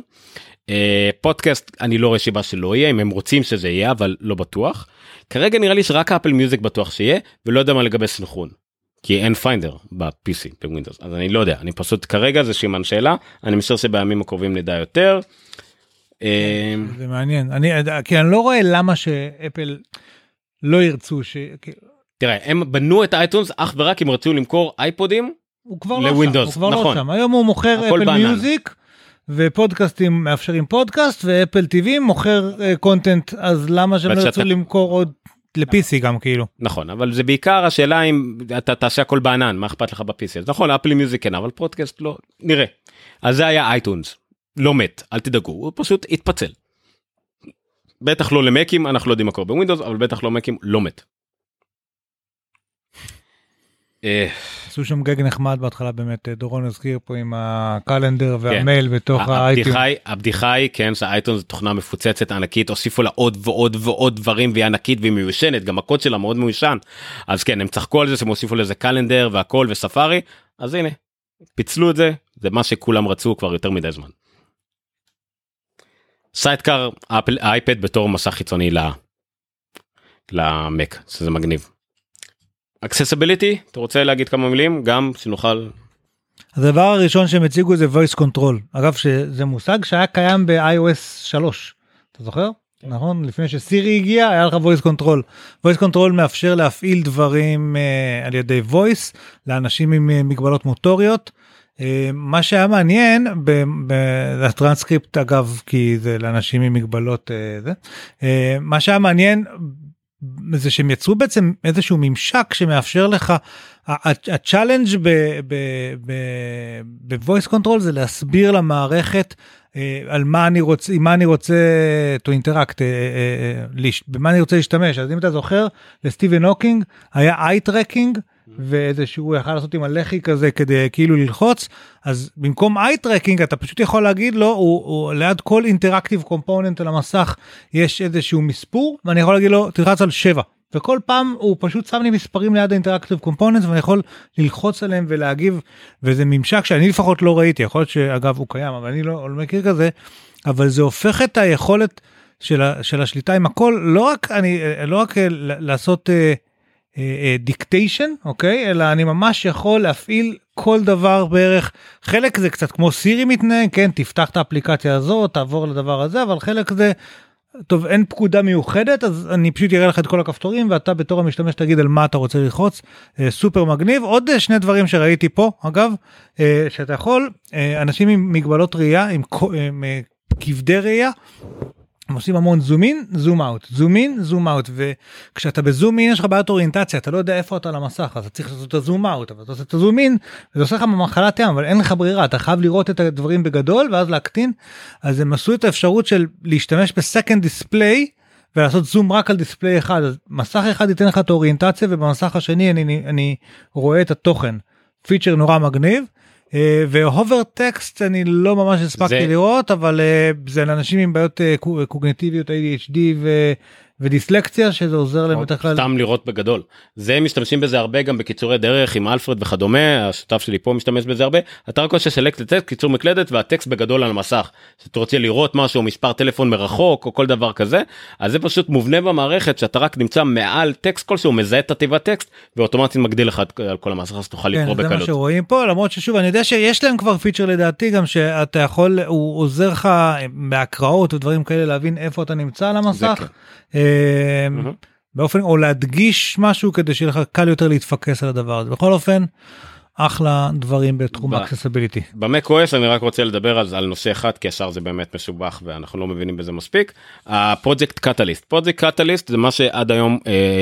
פודקאסט, אני לא רואה שיבה שלא יהיה, אם הם רוצים שזה יהיה, אבל לא בטוח. כרגע נראה לי שרק אפל מיוזיק בטוח שיהיה, ולא יודע מה לגבי סנכרון. כי אין פיינדר ב-PC, ב-Windows. אז אני לא יודע, אני פשוט כרגע, זה שימן שאלה. אני משער שבימים הקרובים נדע יותר. זה מעניין, כי אני לא רואה למה שאפל לא ירצו ש... תראה, הם בנו את האייטונס אך ורק אם רצו למכור אייפודים לווינדוס, נכון. היום הוא מוכר אפל מיוזיק, ופודקאסטים מאפשרים פודקאסט, ואפל TV מוכר קונטנט, אז למה שהם לא ירצו למכור עוד ל-PC גם כאילו. נכון, אבל זה בעיקר השאלה אם אתה תעשה הכל בענן, מה אכפת לך ב-PC? אז נכון, אפל מיוזיק כן, אבל פודקאסט לא, נראה. אז זה היה אייטונס. לא מת, אל תדאגו, הוא פשוט התפצל. בטח לא למקים, אנחנו לא יודעים מה קורה בווינדוס, אבל בטח לא מקים, לא מת. עשו שם גג נחמד בהתחלה באמת, דורון הזכיר פה עם הקלנדר והמייל בתוך האייטונס. הבדיחה היא, כן, שהאייטונס זו תוכנה מפוצצת ענקית, הוסיפו לה עוד ועוד ועוד דברים, והיא ענקית והיא מיושנת, גם הקוד שלה מאוד מיושן. אז כן, הם צחקו על זה, שהם הוסיפו לזה קלנדר והכל וספארי, אז הנה, פיצלו את זה, זה מה שכולם רצו כבר יותר מדי זמן. סיידקאר, האייפד בתור מסך חיצוני למק, שזה מגניב. אקססיביליטי, אתה רוצה להגיד כמה מילים? גם שנוכל... הדבר הראשון שהם הציגו זה Voice Control. אגב, זה מושג שהיה קיים ב-iOS 3. אתה זוכר? נכון? לפני שסירי הגיע, היה לך Voice Control. Voice Control מאפשר להפעיל דברים על ידי Voice, לאנשים עם מגבלות מוטוריות, מה שהיה מעניין בטרנסקריפט אגב, כי זה לאנשים עם מגבלות, מה שהיה מעניין זה שהם יצרו בעצם איזשהו ממשק שמאפשר לך, הצ'אלנג' ב-voice control זה להסביר למערכת על מה אני רוצה, מה אני רוצה to interact, במה אני רוצה להשתמש. אז אם אתה זוכר, לסטיבן הוקינג היה eye tracking, ואיזשהו יכל לעשות עם הלחי כזה כדי כאילו ללחוץ, אז במקום אי-טרקינג אתה פשוט יכול להגיד לו, הוא ליד כל אינטראקטיב קומפוננט על המסך יש איזשהו מספור, ואני יכול להגיד לו תלחץ על 7, וכל פעם הוא פשוט שם לי מספרים ליד האינטראקטיב קומפוננט, ואני יכול ללחוץ עליהם ולהגיב, וזה ממשק שאני לפחות לא ראיתי, יכול להיות שאגב הוא קיים, אבל אני לא מכיר כזה, אבל זה הופך את היכולת של השליטה עם הכל, לא רק לעשות... דיקטיישן, אוקיי? אלא אני ממש יכול להפעיל כל דבר בערך, חלק זה קצת כמו סירי מתנהג, כן, תפתח את האפליקציה הזאת, תעבור לדבר הזה, אבל חלק זה טוב, אין פקודה מיוחדת, אז אני פשוט אראה לך את כל הכפתורים, ואתה בתור המשתמש תגיד על מה אתה רוצה ללחוץ, סופר מגניב. עוד שני דברים שראיתי פה, אגב, שאתה יכול, אנשים עם מגבלות ראייה, עם כבדי ראייה, הם עושים המון זום אין, זום אאוט, זום אין, זום אאוט, וכשאתה בזום אין יש לך בעיית אוריינטציה, אתה לא יודע איפה אתה על המסך, אז אתה צריך לעשות את הזום אאוט, אבל אתה עושה את הזום אין, וזה עושה לך ממחלת ים, אבל אין לך ברירה, אתה חייב לראות את הדברים בגדול, ואז להקטין, אז הם עשו את האפשרות של להשתמש בסקנד דיספליי, ולעשות זום רק על דיספליי אחד, אז מסך אחד ייתן לך את האוריינטציה, ובמסך השני אני רואה את התוכן, פיצ'ר נורא מגניב, והובר טקסט אני לא ממש הספקתי לראות, אבל זה לאנשים עם בעיות קוגניטיביות, ADHD ודיסלקציה, שזה עוזר להם בטח כלל. סתם לראות בגדול. זה משתמשים בזה הרבה גם בקיצורי דרך עם אלפרד וכדומה, השותף שלי פה משתמש בזה הרבה, אתה רק עושה select the text, קיצור מקלדת והטקסט בגדול על המסך, שאתה רוצה לראות משהו, מספר טלפון מרחוק או כל דבר כזה, אז זה פשוט מובנה במערכת שאתה רק נמצא מעל טקסט כלשהו, מזהה את תיבת הטקסט ואוטומטית מגדיל לך על כל המסך, אז תוכל לקרוא בקלות. זה מה שרואים פה, למרות ששוב אני יודע שיש להם כבר פיצ'ר לדעתי גם שאתה יכול, הוא עוזר לך בהקראות ודברים כאלה להבין איפה אתה נמצא על המסך. באופן, או להדגיש משהו כדי שיהיה לך קל יותר להתפקס על הדבר הזה. בכל אופן, אחלה דברים בתחום האקססיביליטי. במקOS אני רק רוצה לדבר על נושא אחד, כי השאר זה באמת משובח ואנחנו לא מבינים בזה מספיק. הפרויקט קטליסט. פרויקט קטליסט זה מה שעד היום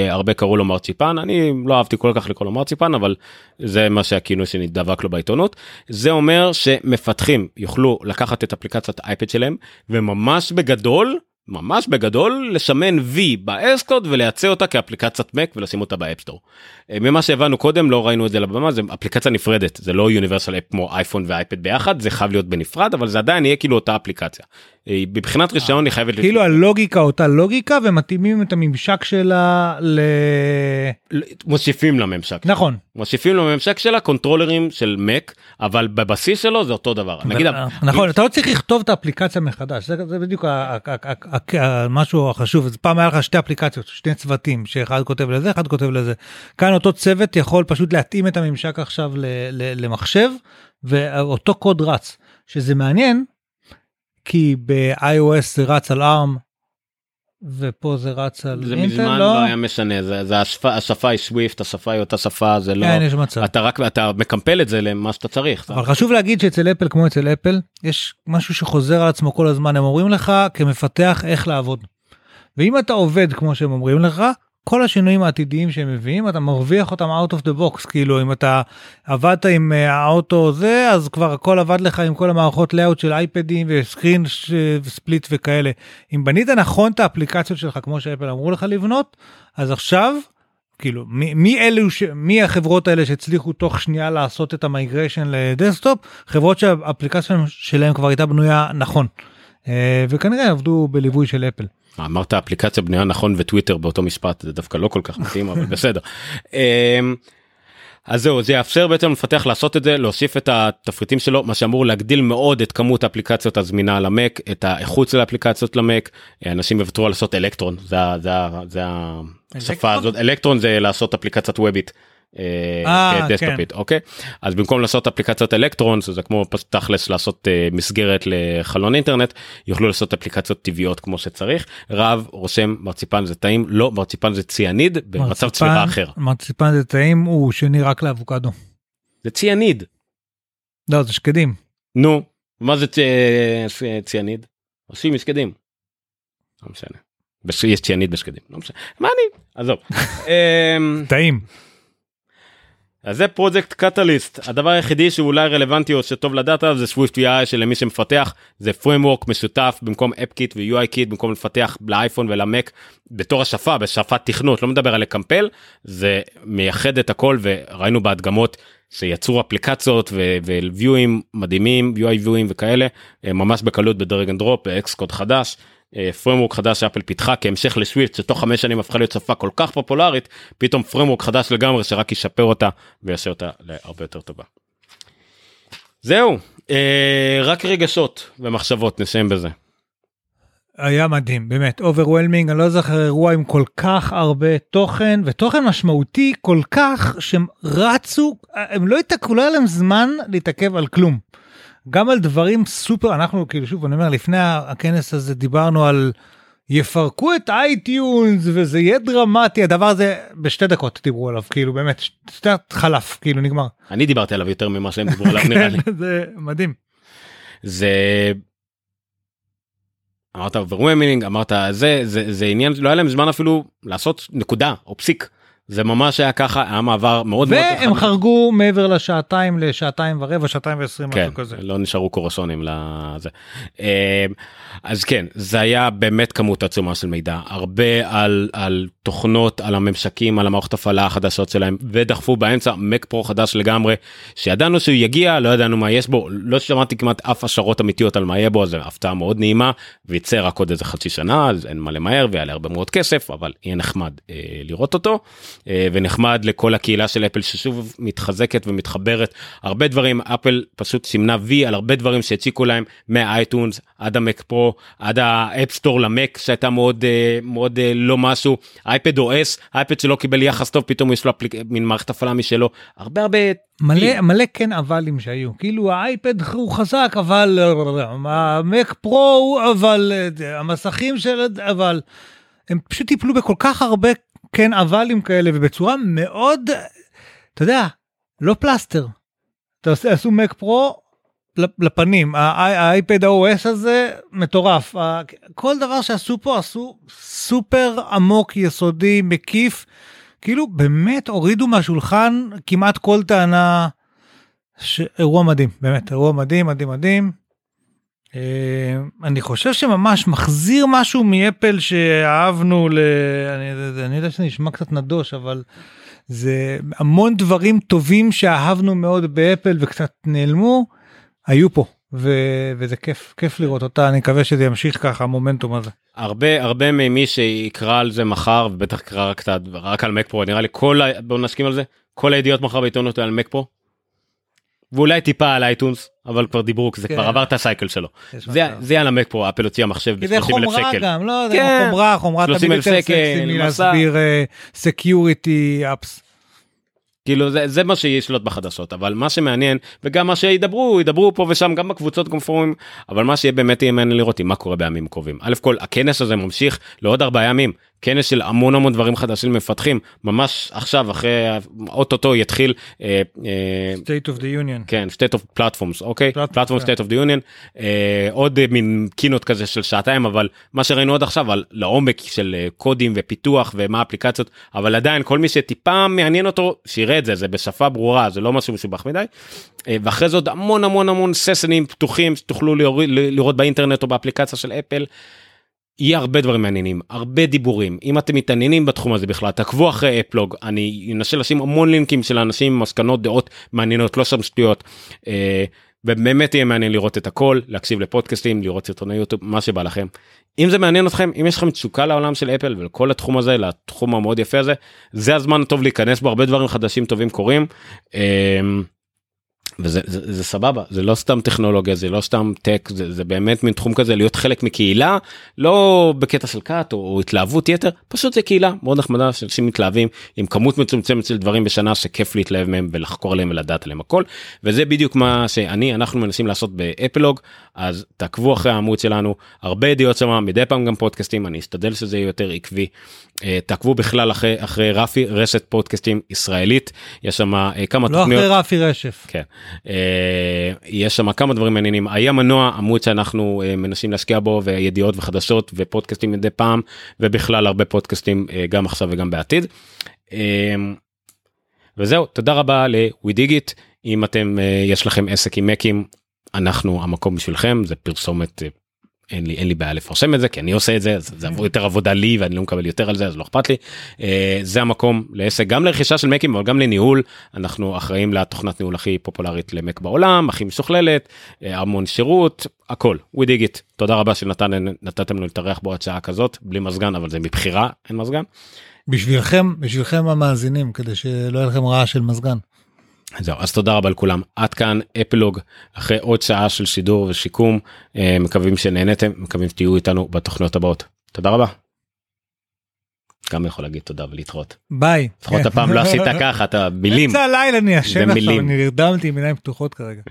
הרבה קראו לו מרציפן. אני לא אהבתי כל כך לקרוא לו מרציפן, אבל זה מה שהכינוי שנדבק לו בעיתונות. זה אומר שמפתחים יוכלו לקחת את אפליקציית האייפד שלהם, וממש בגדול, ממש בגדול, לשמן V באס-קוד ולייצא אותה כאפליקציית Mac ולשים אותה באפסטור. ממה שהבנו קודם, לא ראינו את זה לבמה, זה אפליקציה נפרדת, זה לא יוניברסל אפ כמו אייפון ואייפד ביחד, זה חייב להיות בנפרד, אבל זה עדיין יהיה כאילו אותה אפליקציה. בבחינת רישיון היא חייבת... כאילו הלוגיקה אותה לוגיקה, ומתאימים את הממשק שלה ל... מוסיפים לממשק. נכון. מוסיפים לממשק שלה קונטרולרים של Mac, אבל בבסיס שלו זה אותו דבר. נכון, אתה לא צריך לכתוב את האפליקציה מחדש, זה בדיוק משהו החשוב. פעם היה לך שתי אפליקציות, שני צוותים, שאחד כותב לזה, אחד כותב לזה. כאן אותו צוות יכול פשוט להתאים את הממשק עכשיו למחשב, ואותו קוד רץ, שזה מעניין, כי ב-iOS זה רץ על ARM, ופה זה רץ על אינטל, לא? זה מזמן לא היה משנה, השפה היא סוויפט, השפה היא אותה שפה, זה לא... אין, יש מצב. אתה מקמפל את זה למה שאתה צריך. אבל חשוב להגיד שאצל אפל, כמו אצל אפל, יש משהו שחוזר על עצמו כל הזמן, הם אומרים לך כמפתח איך לעבוד. ואם אתה עובד כמו שהם אומרים לך, כל השינויים העתידיים שהם מביאים, אתה מרוויח אותם out of the box, כאילו אם אתה עבדת עם האוטו זה, אז כבר הכל עבד לך עם כל המערכות לאוט של אייפדים וסקרין ספליט וכאלה. אם בנית נכון את האפליקציות שלך, כמו שאפל אמרו לך לבנות, אז עכשיו, כאילו, מי החברות האלה שהצליחו תוך שנייה לעשות את המייגריישן לדסקטופ, חברות שהאפליקציה שלהם כבר הייתה בנויה נכון, וכנראה עבדו בליווי של אפל. אמרת אפליקציה בנויה נכון וטוויטר באותו משפט, זה דווקא לא כל כך מתאים, אבל בסדר. אז זהו, זה יאפשר בעצם לפתח לעשות את זה, להוסיף את התפריטים שלו, מה שאמור להגדיל מאוד את כמות האפליקציות הזמינה למק, את האיכות של האפליקציות למק. אנשים יוותרו לעשות אלקטרון, זה השפה הזאת, אלקטרון זה לעשות אפליקציית וויבית. כדסקטופית, אוקיי? אז במקום לעשות אפליקציות אלקטרון, זה כמו תכלס לעשות מסגרת לחלון אינטרנט, יוכלו לעשות אפליקציות טבעיות כמו שצריך. רב רושם מרציפן זה טעים, לא, מרציפן זה ציאניד במצב צליבה אחר. מרציפן זה טעים, הוא שני רק לאבוקדו. זה ציאניד. לא, זה שקדים. נו, מה זה ציאניד? עושים משקדים. לא משנה. יש ציאניד בשקדים, לא משנה. מה אני? עזוב. טעים. אז זה פרויקט קטליסט. הדבר היחידי שאולי רלוונטי או שטוב לדאטה זה SwiftUI שלמי שמפתח, זה framework משותף במקום AppKit ו-UIKit, במקום לפתח לאייפון ולמק בתור השפה, בשפת תכנות, לא מדבר על לקמפל, זה מייחד את הכל וראינו בהדגמות שיצרו אפליקציות ו-viewים מדהימים, UI viewים וכאלה, ממש בקלות בדרג אנד דרופ, אקס-קוד חדש, פרמורק חדש שאפל פיתחה כהמשך לשוויץ שתוך 5 שנים הפכה להיות שפה כל כך פופולרית, פתאום פרמורק חדש לגמרי שרק ישפר אותה ויעשה אותה להרבה יותר טובה. זהו, רק רגשות ומחשבות, נסיים בזה. היה מדהים, באמת, overwhelming, אני לא זוכר אירוע עם כל כך הרבה תוכן, ותוכן משמעותי כל כך שהם רצו, הם לא התעכבו, לא היה להם זמן להתעכב על כלום. גם על דברים סופר, אנחנו כאילו שוב, אני אומר, לפני הכנס הזה דיברנו על יפרקו את אייטיונס, וזה יהיה דרמטי, הדבר הזה בשתי דקות דיברו עליו, כאילו באמת, שתי חלף, כאילו נגמר. אני דיברתי עליו יותר ממה שהם דיברו עליו, נראה לי. זה מדהים. זה... אמרת overwhelming, אמרת זה עניין, לא היה להם זמן אפילו לעשות נקודה או פסיק, זה ממש היה ככה, היה מעבר מאוד מאוד... והם חרגו מעבר לשעתיים, לשעתיים ורבע, שעתיים ועשרים, משהו כזה. כן, לא נשארו קורסונים לזה. אז כן, זה היה באמת כמות עצומה של מידע, הרבה על תוכנות, על הממשקים, על המערכת הפעלה החדשות שלהם, ודחפו באמצע מק פרו חדש לגמרי, שידענו שהוא יגיע, לא ידענו מה יש בו, לא שמעתי כמעט אף השערות אמיתיות על מה יהיה בו, אז זה הפתעה מאוד נעימה, ויצא רק עוד איזה חצי שנה, אז אין מה למהר, ויעלה הרבה מאוד כסף, אבל יהיה נחמד לראות אותו, ונחמד לכל הקהילה של אפל ששוב מתחזקת ומתחברת, הרבה דברים, אפל פשוט סימנה וי על הרבה דברים שהציקו להם, מהאייטונס עד המק פרו, עד האפסטור למק שהייתה מאוד, מאוד לא משהו, iPadOS, האייפד שלא קיבל יחס טוב, פתאום יש לו מין מערכת הפעלה משלו, הרבה מלא כן אבלים שהיו, כאילו האייפד הוא חזק, אבל המק פרו, אבל המסכים של, אבל הם פשוט טיפלו בכל כך הרבה כן אבלים כאלה, ובצורה מאוד, אתה יודע, לא פלסטר, עשו מק פרו לפנים, האייפד ה-OS הזה מטורף, כל דבר שעשו פה עשו סופר עמוק, יסודי, מקיף, כאילו באמת הורידו מהשולחן כמעט כל טענה, אירוע מדהים, באמת אירוע מדהים, מדהים מדהים, אני חושב שממש מחזיר משהו מאפל שאהבנו, אני יודע שאני אשמע קצת נדוש, אבל זה המון דברים טובים שאהבנו מאוד באפל וקצת נעלמו, היו פה, וזה כיף, כיף לראות אותה, אני מקווה שזה ימשיך ככה, המומנטום הזה. הרבה ממי שיקרא על זה מחר, ובטח קרא רק על מקפרו, נראה לי בואו נסכים על זה, כל הידיעות מחר בעיתונות על מקפרו, ואולי טיפה על אייטונס, אבל כבר דיברו, זה כבר עבר את הסייקל שלו. זה היה למק פרו, אפל הוציאה מחשב ב-30,000 שקל. זה חומרה גם, לא, זה חומרה תמיד יותר סקסי מלהסביר סקיוריטי אפס. כאילו זה מה שישלוט בחדשות, אבל מה שמעניין, וגם מה שידברו פה ושם, גם בקבוצות קונפורמים, אבל מה שיהיה באמת יהיה מעניין לראות, מה קורה בימים קרובים. א' כל, הכנס הזה ממשיך לעוד 4 ימים, כנס של המון המון דברים חדשים מפתחים, ממש עכשיו, אחרי, אוטוטו יתחיל, State of the Union. כן, State of Platforms, אוקיי? Platform State of the Union, עוד מין קינות כזה של שעתיים, אבל מה שראינו עוד עכשיו, על לעומק של קודים ופיתוח ומה האפליקציות, אבל עדיין כל מי שטיפה מעניין אותו, שיראה את זה, זה בשפה ברורה, זה לא משהו משובח מדי, ואחרי זה עוד המון המון המון ססנים פתוחים, שתוכלו לראות באינטרנט או באפליקציה של אפל, יהיה הרבה דברים מעניינים, הרבה דיבורים, אם אתם מתעניינים בתחום הזה בכלל, תעקבו אחרי אפלוג, אני אנסה לשים המון לינקים של האנשים, מסקנות, דעות מעניינות, לא שם שטויות, ובאמת יהיה מעניין לראות את הכל, להקשיב לפודקאסטים, לראות סרטוני יוטיוב, מה שבא לכם. אם זה מעניין אתכם, אם יש לכם תשוקה לעולם של אפל, ולכל התחום הזה, לתחום המאוד יפה הזה, זה הזמן הטוב להיכנס בו, הרבה דברים חדשים טובים קורים, וזה סבבה, זה לא סתם טכנולוגיה, זה לא סתם טק, זה באמת מן תחום כזה, להיות חלק מקהילה, לא בקטע של קאט או התלהבות יתר, פשוט זה קהילה מאוד נחמדה, שאנשים מתלהבים עם כמות מצומצמת של דברים בשנה, שכיף להתלהב מהם ולחקור עליהם ולדעת עליהם הכל, וזה בדיוק מה אנחנו מנסים לעשות באפלוג, אז תעקבו אחרי העמוד שלנו, הרבה ידיעות שמה, מדי פעם גם פודקאסטים, אני אשתדל שזה יהיה יותר עקבי, תעקבו בכלל אחרי רפי, רשת פודקאסטים ישראלית, יש שמה כמה תוכניות. לא אחרי רפי רשף. כן. יש שם כמה דברים מעניינים, היה מנוע עמוד שאנחנו מנסים להשקיע בו, וידיעות וחדשות ופודקאסטים מדי פעם, ובכלל הרבה פודקאסטים גם עכשיו וגם בעתיד. וזהו, תודה רבה ל-WeDigit, אם יש לכם עסק עם מקים, אנחנו המקום בשבילכם, זה פרסומת, אין לי בעיה לפרסם את זה, כי אני עושה את זה, זה יותר עבודה לי, ואני לא מקבל יותר על זה, אז לא אכפת לי. זה המקום לעסק, גם לרכישה של מקים, אבל גם לניהול, אנחנו אחראים לתוכנת ניהול הכי פופולרית למק בעולם, הכי משוכללת, המון שירות, הכל, WeDigit. תודה רבה שנתתם לנו לתארח בו עד שעה כזאת, בלי מזגן, אבל זה מבחירה, אין מזגן. בשבילכם המאזינים, כדי שלא יהיה לכם רעה של מזגן. זהו, אז תודה רבה לכולם, עד כאן אפלוג, אחרי עוד שעה של שידור ושיקום, מקווים שנהנתם, מקווים שתהיו איתנו בתוכניות הבאות. תודה רבה. גם יכול להגיד תודה ולהתראות. ביי. לפחות הפעם לא עשית ככה, אתה מילים. זה הלילה אני אשן עכשיו, אני נרדמתי עם עיניים פתוחות כרגע.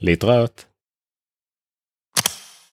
להתראות.